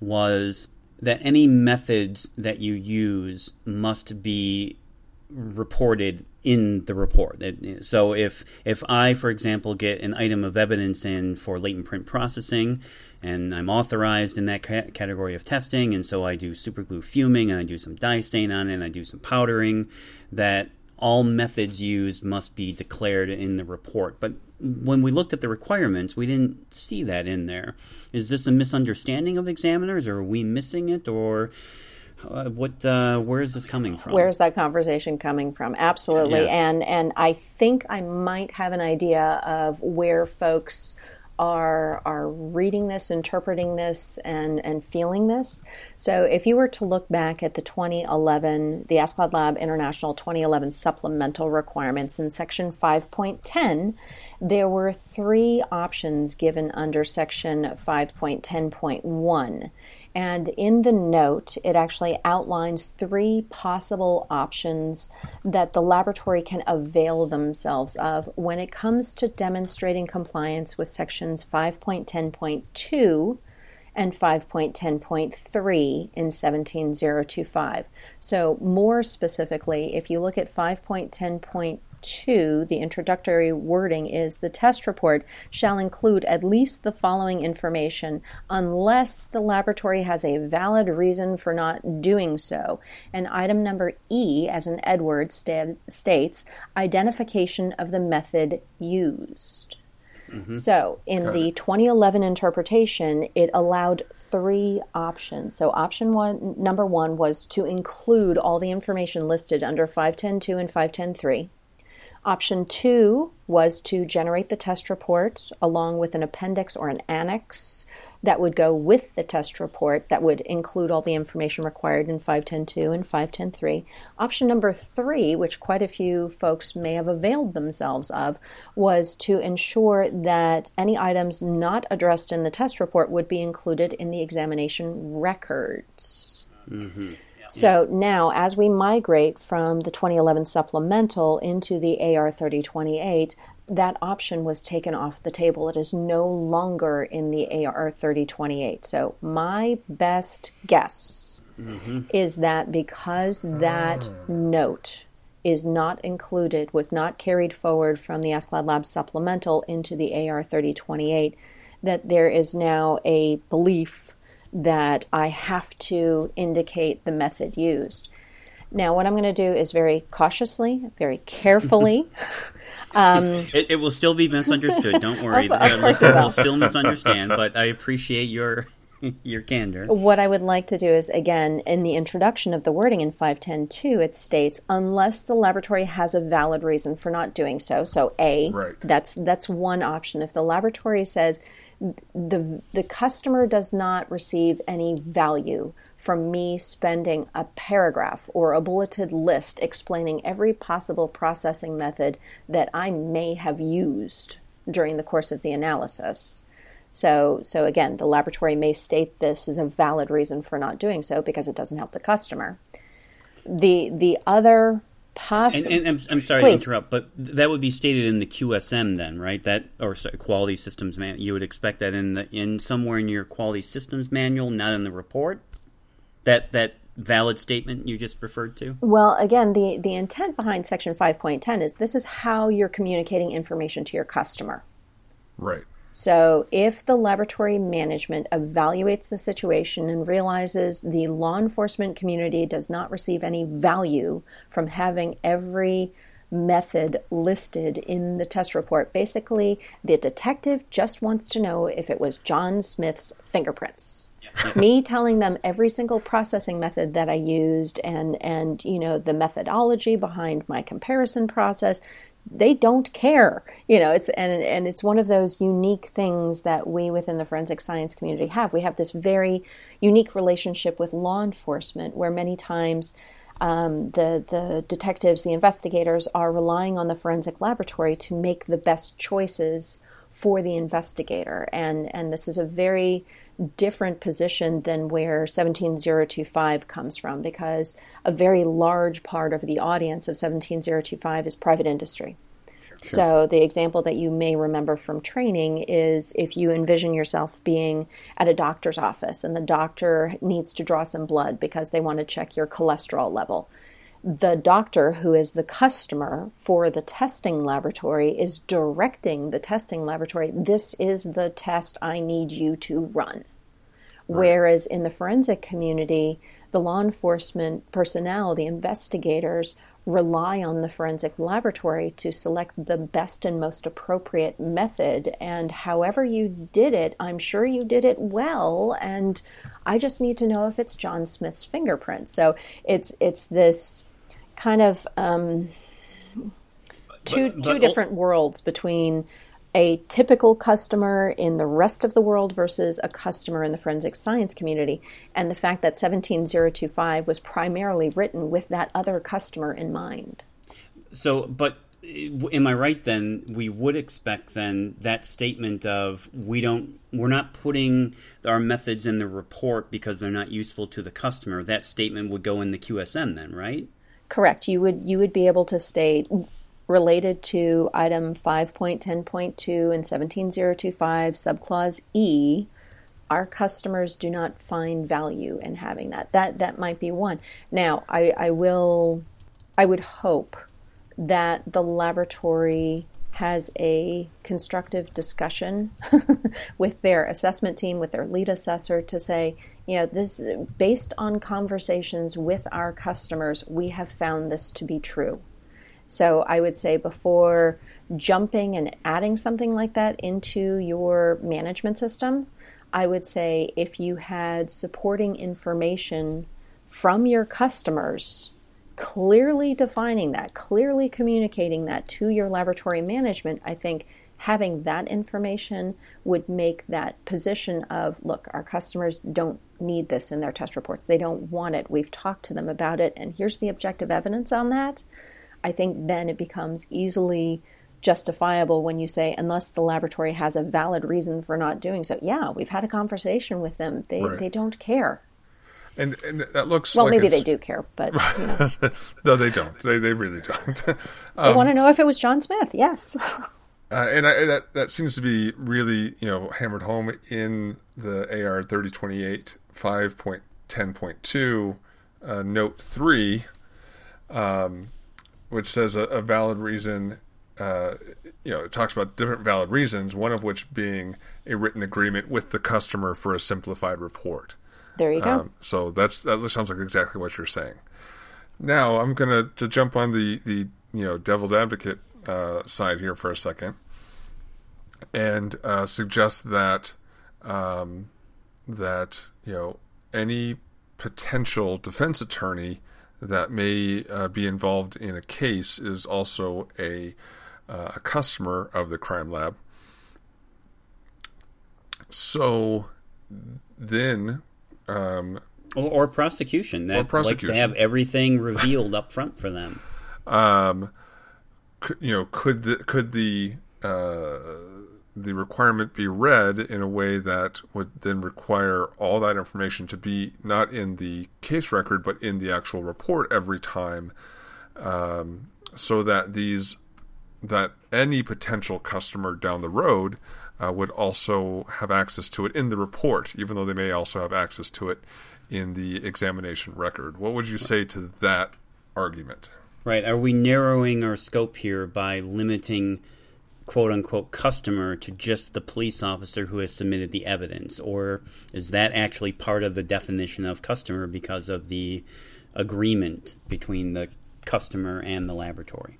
was that any methods that you use must be reported in the report. So if I, for example, get an item of evidence in for latent print processing, and I'm authorized in that category of testing, and so I do superglue fuming, and I do some dye stain on it, and I do some powdering, that all methods used must be declared in the report. But when we looked at the requirements, we didn't see that in there. Is this a misunderstanding of examiners, or are we missing it, or... where is this coming from? Where is that conversation coming from? Absolutely. Yeah. And I think I might have an idea of where folks are reading this, interpreting this, and feeling this. So if you were to look back at the 2011, the ASCLD/LAB International 2011 Supplemental Requirements in Section 5.10, there were three options given under Section 5.10.1. And in the note, it actually outlines three possible options that the laboratory can avail themselves of when it comes to demonstrating compliance with sections 5.10.2 and 5.10.3 in 17025. So more specifically, if you look at 5.10.2, the introductory wording is the test report shall include at least the following information unless the laboratory has a valid reason for not doing so. And item number E, as in Edward, states identification of the method used. Mm-hmm. So in the 2011 interpretation, it allowed three options. So option one, number one, was to include all the information listed under 5.10.2 and 5.10.3. Option two was to generate the test report along with an appendix or an annex that would go with the test report that would include all the information required in 5.10.2 and 5.10.3. Option number three, which quite a few folks may have availed themselves of, was to ensure that any items not addressed in the test report would be included in the examination records. Mm-hmm. So now, as we migrate from the 2011 supplemental into the AR 3028, that option was taken off the table. It is no longer in the AR 3028. So my best guess is that because that note is not included, was not carried forward from the ASCLD/LAB supplemental into the AR 3028, that there is now a belief that I have to indicate the method used. Now, what I'm going to do is very cautiously, very carefully. It will still be misunderstood. Don't worry. Of course it will still misunderstand, but I appreciate your candor. What I would like to do is, again, in the introduction of the wording in 510.2, it states, unless the laboratory has a valid reason for not doing so. So A, right. That's one option. If the laboratory says the customer does not receive any value from me spending a paragraph or a bulleted list explaining every possible processing method that I may have used during the course of the analysis. So again, the laboratory may state this is a valid reason for not doing so because it doesn't help the customer. The other possible... I'm sorry to interrupt, but that would be stated in the QSM then, right? That or sorry, quality systems manual. You would expect that in somewhere in your quality systems manual, not in the report. That valid statement you just referred to? Well, again, the intent behind Section 5.10 is this is how you're communicating information to your customer. Right. So if the laboratory management evaluates the situation and realizes the law enforcement community does not receive any value from having every method listed in the test report, basically the detective just wants to know if it was John Smith's fingerprints. Yeah. Me telling them every single processing method that I used and you know the methodology behind my comparison process, they don't care, you know. It's and it's one of those unique things that we within the forensic science community have. We have this very unique relationship with law enforcement, where many times the detectives, the investigators, are relying on the forensic laboratory to make the best choices for the investigator. And this is a very different position than where 17025 comes from, because a very large part of the audience of 17025 is private industry. Sure. So the example that you may remember from training is if you envision yourself being at a doctor's office and the doctor needs to draw some blood because they want to check your cholesterol level. The doctor, who is the customer for the testing laboratory, is directing the testing laboratory, this is the test I need you to run. Right. Whereas in the forensic community, the law enforcement personnel, the investigators, rely on the forensic laboratory to select the best and most appropriate method. And however you did it, I'm sure you did it well, and I just need to know if it's John Smith's fingerprints. So it's this... kind of two different worlds between a typical customer in the rest of the world versus a customer in the forensic science community, and the fact that 17025 was primarily written with that other customer in mind. So, but am I right then? We would expect then that statement of we're not putting our methods in the report because they're not useful to the customer. That statement would go in the QSM then, right? Correct. You would be able to state related to item 5.10.2 and 17025 subclause E, our customers do not find value in having that. That might be one. Now, I would hope that the laboratory has a constructive discussion with their assessment team, with their lead assessor, to say, you know, this, based on conversations with our customers, we have found this to be true. So I would say before jumping and adding something like that into your management system, I would say if you had supporting information from your customers, clearly defining that, clearly communicating that to your laboratory management, I think having that information would make that position of, look, our customers don't need this in their test reports. They don't want it. We've talked to them about it, and here's the objective evidence on that. I think then it becomes easily justifiable when you say, unless the laboratory has a valid reason for not doing so. Yeah, we've had a conversation with them. They don't care. And that looks well, like maybe they do care, but you know. No, they don't. They really don't. They want to know if it was John Smith. Yes. And that seems to be really, you know, hammered home in the AR 3028 5.10.2 note 3, which says a valid reason, you know, it talks about different valid reasons, one of which being a written agreement with the customer for a simplified report. There you go. So that sounds like exactly what you're saying. Now I'm going to jump on the devil's advocate side here for a second, and suggest that any potential defense attorney that may be involved in a case is also a customer of the crime lab. So then, or prosecution that prosecution. Like to have everything revealed up front for them. Could the requirement be read in a way that would then require all that information to be not in the case record, but in the actual report every time, so that any potential customer down the road would also have access to it in the report, even though they may also have access to it in the examination record. What would you say to that argument? Right. Are we narrowing our scope here by limiting quote-unquote customer to just the police officer who has submitted the evidence, or is that actually part of the definition of customer because of the agreement between the customer and the laboratory?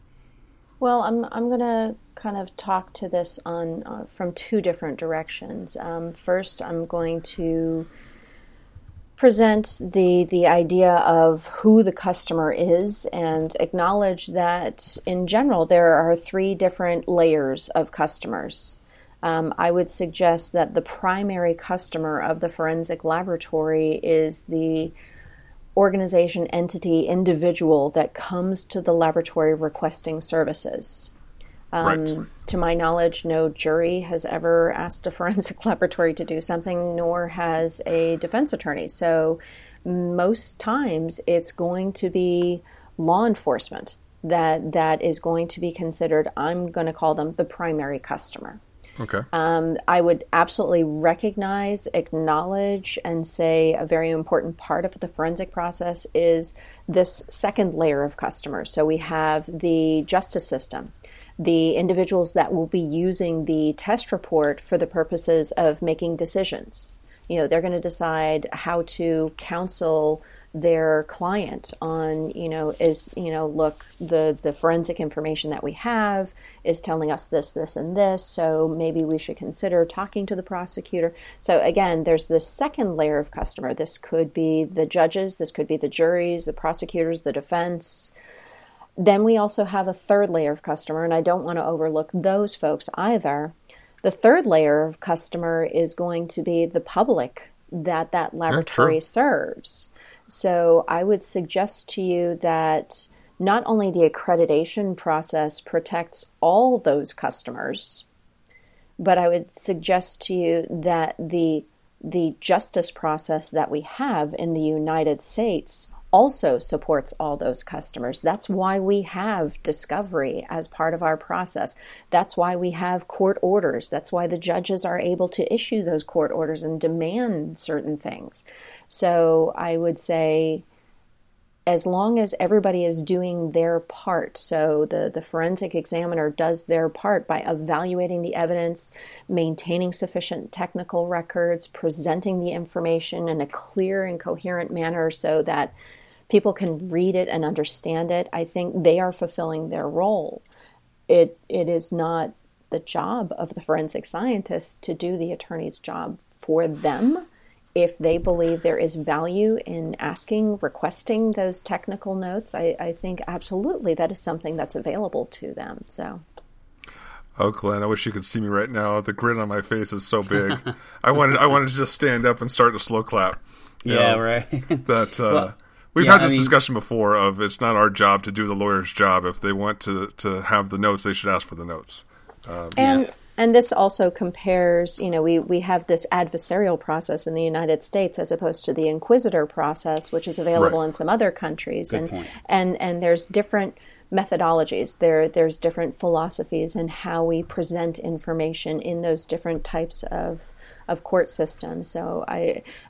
Well, I'm going to kind of talk to this on from two different directions. First, I'm going to present the idea of who the customer is and acknowledge that in general there are three different layers of customers. I would suggest that the primary customer of the forensic laboratory is the organization, entity, individual that comes to the laboratory requesting services. Right. To my knowledge, no jury has ever asked a forensic laboratory to do something, nor has a defense attorney. So most times it's going to be law enforcement that is going to be considered, I'm going to call them the primary customer. Okay. I would absolutely recognize, acknowledge, and say a very important part of the forensic process is this second layer of customers. So we have the justice system, the individuals that will be using the test report for the purposes of making decisions. They're going to decide how to counsel their client on, look, the forensic information that we have is telling us this, this, and this, so maybe we should consider talking to the prosecutor. So again, there's this second layer of customer. This could be the judges, this could be the juries, the prosecutors, the defense. Then we also have a third layer of customer, and I don't want to overlook those folks either. The third layer of customer is going to be the public that laboratory serves. So I would suggest to you that not only the accreditation process protects all those customers, but I would suggest to you that the justice process that we have in the United States also supports all those customers. That's why we have discovery as part of our process. That's why we have court orders. That's why the judges are able to issue those court orders and demand certain things. So I would say, as long as everybody is doing their part, so the forensic examiner does their part by evaluating the evidence, maintaining sufficient technical records, presenting the information in a clear and coherent manner so that people can read it and understand it, I think they are fulfilling their role. It is not the job of the forensic scientist to do the attorney's job for them. If they believe there is value in requesting those technical notes, I think absolutely that is something that's available to them. So, oh, Glenn, I wish you could see me right now. The grin on my face is so big. I wanted to just stand up and start a slow clap. Right. That we've had this discussion before. Of it's not our job to do the lawyer's job. If they want to have the notes, they should ask for the notes. And this also compares, we have this adversarial process in the United States as opposed to the inquisitor process, which is available in some other countries. And there's different methodologies. There's different philosophies in how we present information in those different types of court systems. So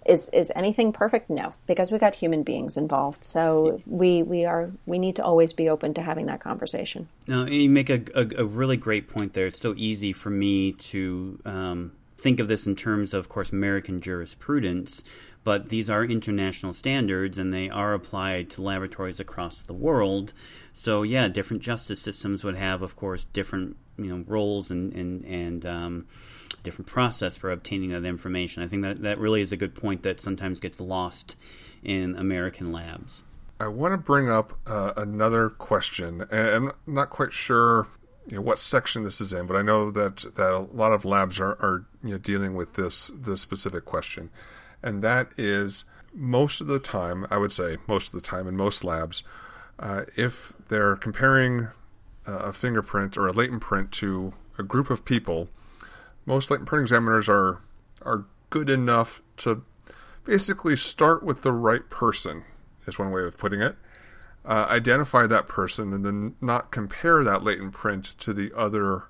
is anything perfect? No, because we've got human beings involved. So we need to always be open to having that conversation. No, you make a really great point there. It's so easy for me to think of this in terms of course, American jurisprudence, but these are international standards and they are applied to laboratories across the world. So yeah, different justice systems would have, of course, different roles and different process for obtaining that information. I think that really is a good point that sometimes gets lost in American labs. I want to bring up another question, and I'm not quite sure what section this is in, but I know that a lot of labs are dealing with this specific question, and that is most of the time, I would say most of the time in most labs, if they're comparing a fingerprint or a latent print to a group of people, most latent print examiners are good enough to basically start with the right person, is one way of putting it. Identify that person and then not compare that latent print to the other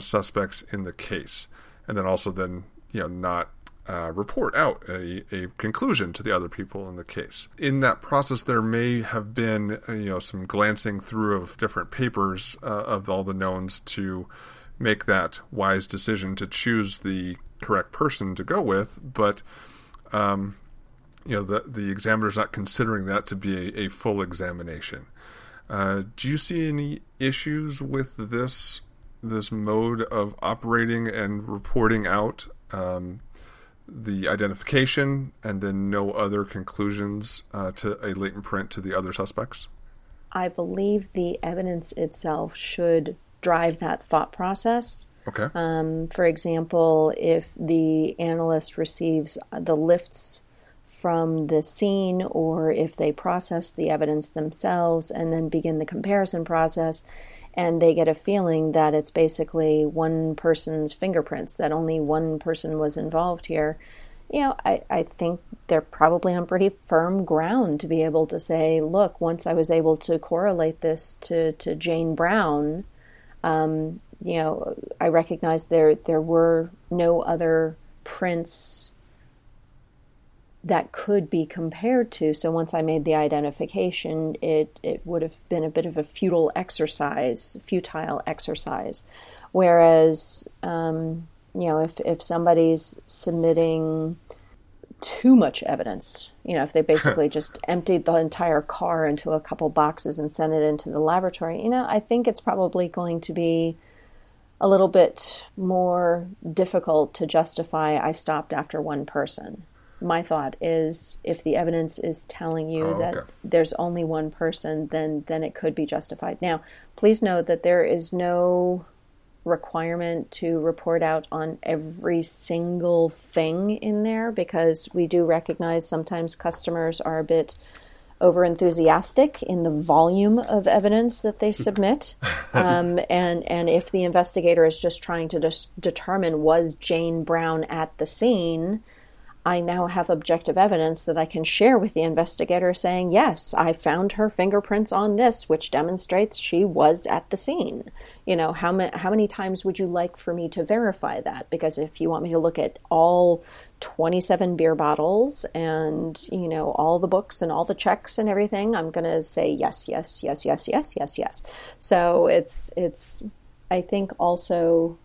suspects in the case. And then also then, not report out a conclusion to the other people in the case. In that process, there may have been, some glancing through of different papers of all the knowns to make that wise decision to choose the correct person to go with. But, the examiner's not considering that to be a full examination. Do you see any issues with this mode of operating and reporting out the identification and then no other conclusions to a latent print to the other suspects? I believe the evidence itself should drive that thought process. Okay. For example, if the analyst receives the lifts from the scene, or if they process the evidence themselves and then begin the comparison process, and they get a feeling that it's basically one person's fingerprints, that only one person was involved here, I think they're probably on pretty firm ground to be able to say, look, once I was able to correlate this to Jane Brown, I recognized there were no other prints that could be compared to. So once I made the identification, it would have been a bit of a futile exercise. Whereas, if somebody's submitting too much evidence, if they basically just emptied the entire car into a couple boxes and sent it into the laboratory, I think it's probably going to be a little bit more difficult to justify I stopped after one person. My thought is, if the evidence is telling you that there's only one person, then it could be justified. Now, please note that there is no requirement to report out on every single thing in there, because we do recognize sometimes customers are a bit over-enthusiastic in the volume of evidence that they submit. And if the investigator is just trying to determine, was Jane Brown at the scene, I now have objective evidence that I can share with the investigator saying, yes, I found her fingerprints on this, which demonstrates she was at the scene. How many times would you like for me to verify that? Because if you want me to look at all 27 beer bottles and, all the books and all the checks and everything, I'm going to say yes, yes, yes, yes, yes, yes, yes. So it's I think also,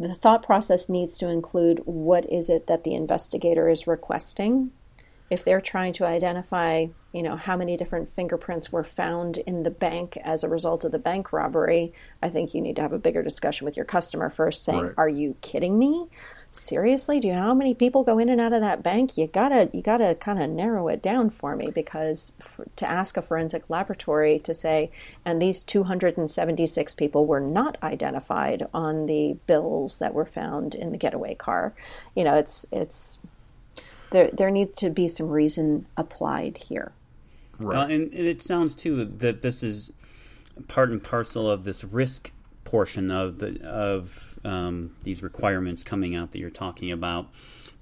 the thought process needs to include what is it that the investigator is requesting. If they're trying to identify, how many different fingerprints were found in the bank as a result of the bank robbery, I think you need to have a bigger discussion with your customer first saying, right, are you kidding me? Seriously? Do you know how many people go in and out of that bank? You gotta kind of narrow it down for me, because to ask a forensic laboratory to say, and these 276 people were not identified on the bills that were found in the getaway car. It's there needs to be some reason applied here. Right. And it sounds too that this is part and parcel of this risk portion of these requirements coming out that you're talking about,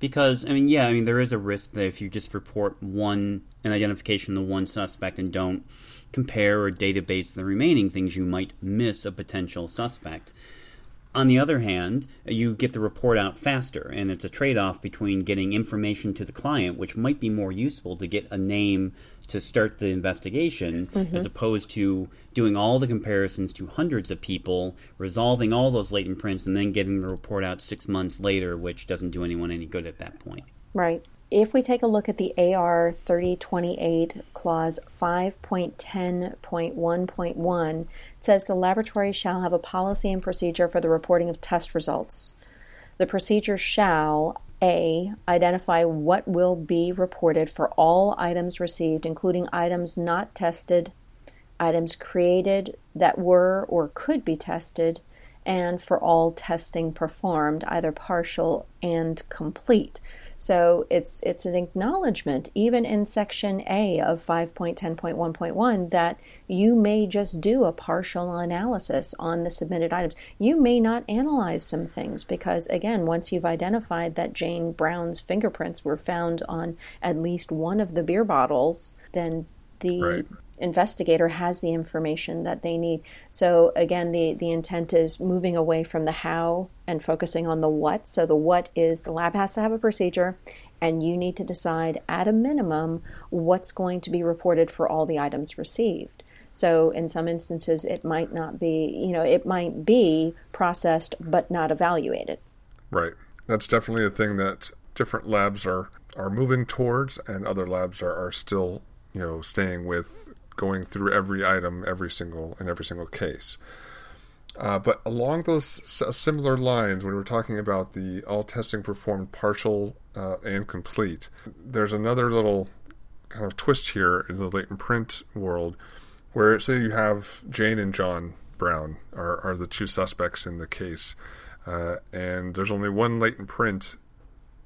because there is a risk that if you just report an identification to one suspect and don't compare or database the remaining things, you might miss a potential suspect. On the other hand, you get the report out faster, and it's a trade-off between getting information to the client, which might be more useful to get a name to start the investigation, mm-hmm. as opposed to doing all the comparisons to hundreds of people, resolving all those latent prints, and then getting the report out 6 months later, which doesn't do anyone any good at that point. Right. If we take a look at the AR 3028 clause 5.10.1.1, it says the laboratory shall have a policy and procedure for the reporting of test results. The procedure shall, A, identify what will be reported for all items received, including items not tested, items created that were or could be tested, and for all testing performed, either partial and complete. So it's an acknowledgement, even in Section A of 5.10.1.1, that you may just do a partial analysis on the submitted items. You may not analyze some things because, again, once you've identified that Jane Brown's fingerprints were found on at least one of the beer bottles, then the investigator has the information that they need. So again, the intent is moving away from the how and focusing on the what. So the what is the lab has to have a procedure, and you need to decide at a minimum what's going to be reported for all the items received. So in some instances, it might not be, it might be processed but not evaluated. Right. That's definitely a thing that different labs are moving towards, and other labs are still, staying with, going through every item, every single case. But along those similar lines, when we're talking about the all testing performed partial and complete, there's another little kind of twist here in the latent print world where, say you have Jane and John Brown are the two suspects in the case, and there's only one latent print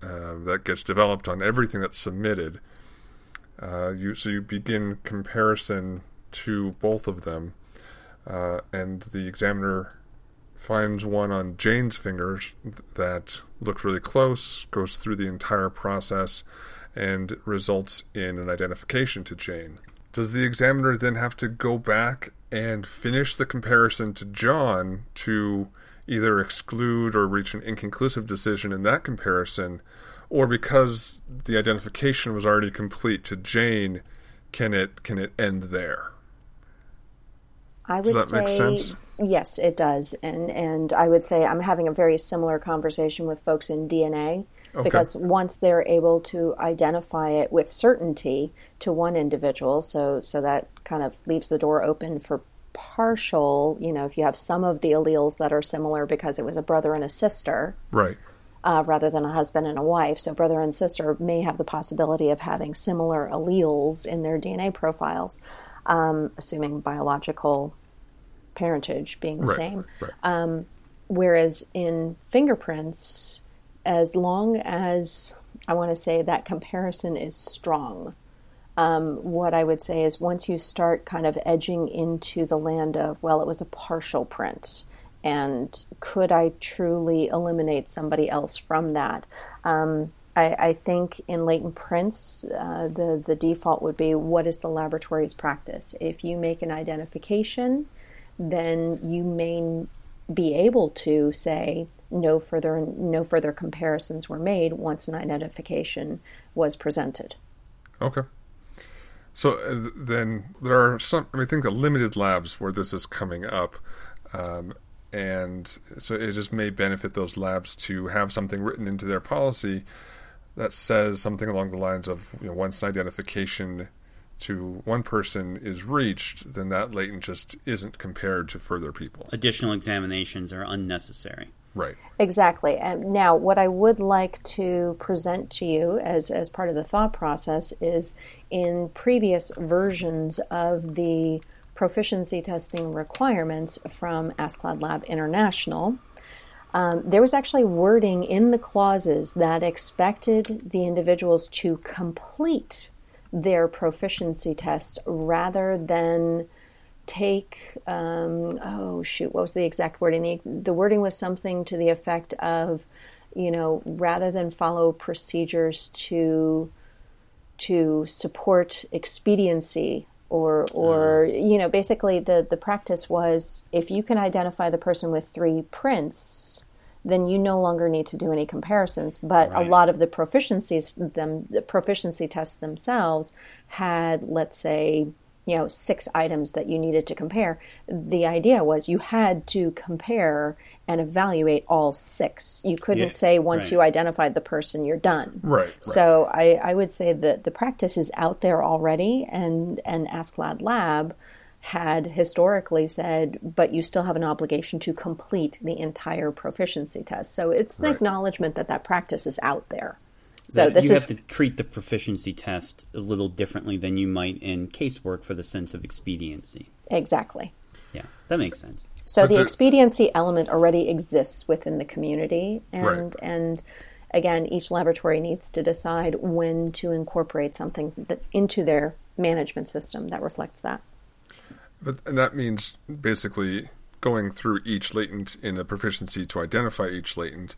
that gets developed on everything that's submitted. So you begin comparison to both of them, and the examiner finds one on Jane's fingers that looks really close, goes through the entire process, and results in an identification to Jane. Does the examiner then have to go back and finish the comparison to John to either exclude or reach an inconclusive decision in that comparison? Or because the identification was already complete to Jane, can it end there? Does that make sense? Yes, it does. And I would say I'm having a very similar conversation with folks in DNA. Okay. Because once they're able to identify it with certainty to one individual, so that kind of leaves the door open for partial, if you have some of the alleles that are similar because it was a brother and a sister. Right. Rather than a husband and a wife. So brother and sister may have the possibility of having similar alleles in their DNA profiles, assuming biological parentage being the same. Right. Whereas in fingerprints, as long as, I want to say, that comparison is strong, what I would say is once you start kind of edging into the land of, well, it was a partial print, and could I truly eliminate somebody else from that? I think in latent prints, the default would be, what is the laboratory's practice? If you make an identification, then you may be able to say no further comparisons were made once an identification was presented. Okay. So then there are some, I think, the limited labs where this is coming up. And so it just may benefit those labs to have something written into their policy that says something along the lines of, once an identification to one person is reached, then that latent just isn't compared to further people. Additional examinations are unnecessary. Right. Exactly. And now, what I would like to present to you as part of the thought process is in previous versions of the proficiency testing requirements from ASCLD/LAB International, there was actually wording in the clauses that expected the individuals to complete their proficiency tests rather than take, what was the exact wording? The wording was something to the effect of, rather than follow procedures to support expediency or you know, basically the practice was, if you can identify the person with three prints, then you no longer need to do any comparisons. But a lot of the proficiencies, the proficiency tests themselves had, let's say, you know, 6 items that you needed to compare. The idea was you had to compare and evaluate all 6. You couldn't say once you identified the person, you're done. Right. So I would say that the practice is out there already, and ASCLD/LAB had historically said, but you still have an obligation to complete the entire proficiency test. So it's an acknowledgement that that practice is out there. So that you have to treat the proficiency test a little differently than you might in casework for the sense of expediency. Exactly. Yeah, that makes sense. So the expediency element already exists within the community. And again, each laboratory needs to decide when to incorporate something into their management system that reflects that. And that means basically going through each latent in a proficiency to identify each latent,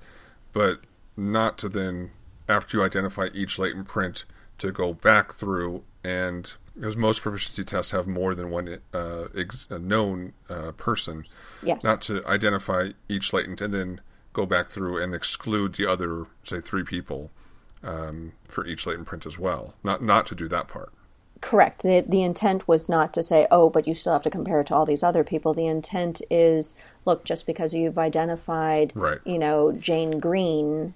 but not to then, after you identify each latent print, to go back through and, because most proficiency tests have more than one known person, not to identify each latent and then go back through and exclude the other, say, 3 people for each latent print as well. Not to do that part. Correct. The intent was not to say, oh, but you still have to compare it to all these other people. The intent is, look, just because you've identified, you know, Jane Green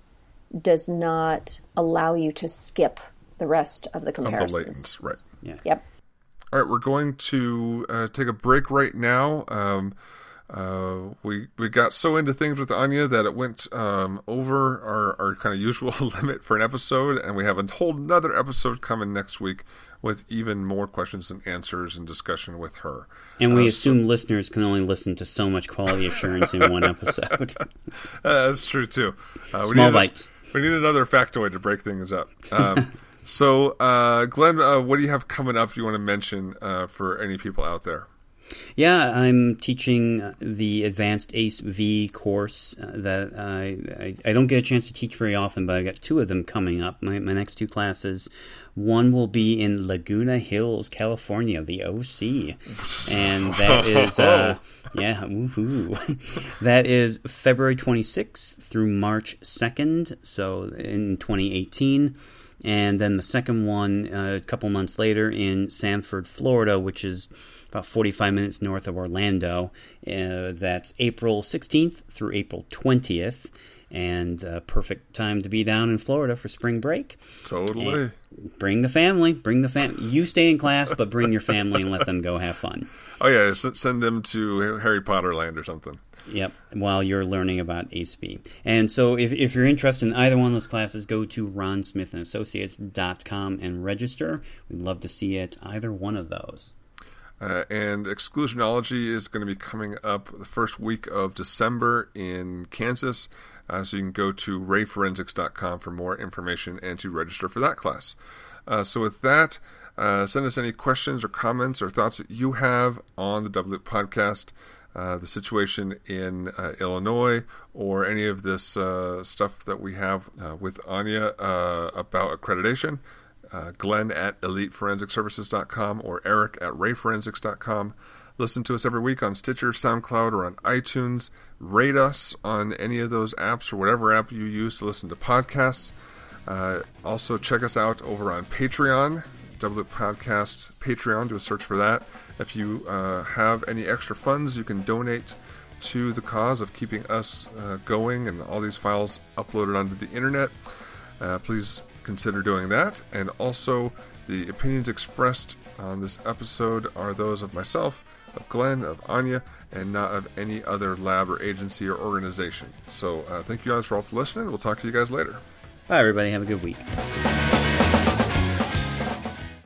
does not allow you to skip the rest of the comparisons. Of the latents, Yeah. Yep. All right, we're going to take a break right now. We got so into things with Anya that it went over our kind of usual limit for an episode, and we have a whole nother episode coming next week with even more questions and answers and discussion with her. And we assume listeners can only listen to so much quality assurance in one episode. That's true, too. Small bites. We need another factoid to break things up. So, Glenn, what do you have coming up you want to mention for any people out there? Yeah, I'm teaching the advanced ACE-V course that I don't get a chance to teach very often, but I've got 2 of them coming up, my next 2 classes. One will be in Laguna Hills, California, the OC, and that is, that is February 26th through March 2nd, so in 2018. And then the second one a couple months later in Sanford, Florida, which is about 45 minutes north of Orlando. That's April 16th through April 20th. And perfect time to be down in Florida for spring break. Totally. And bring the family. You stay in class, but bring your family and let them go have fun. Oh, yeah. Send them to Harry Potter Land or something. Yep, while you're learning about ACE-V. And so if you're interested in either one of those classes, go to ronsmithandassociates.com and register. We'd love to see you at either one of those. And exclusionology is going to be coming up the first week of December in Kansas. So you can go to rayforensics.com for more information and to register for that class. So with that, send us any questions or comments or thoughts that you have on the Double Loop Podcast. The situation in Illinois, or any of this stuff that we have with Anya about accreditation, Glenn at eliteforensicservices.com or Eric at rayforensics.com. Listen to us every week on Stitcher, SoundCloud, or on iTunes. Rate us on any of those apps or whatever app you use to listen to podcasts. Also, check us out over on Patreon. Double Loop Podcast Patreon, do a search for that. If you have any extra funds, you can donate to the cause of keeping us going and all these files uploaded onto the internet. Please consider doing that. And also, the opinions expressed on this episode are those of myself, of Glenn, of Anya, and not of any other lab or agency or organization. So thank you guys for all listening. We'll talk to you guys later. Bye, everybody. Have a good week.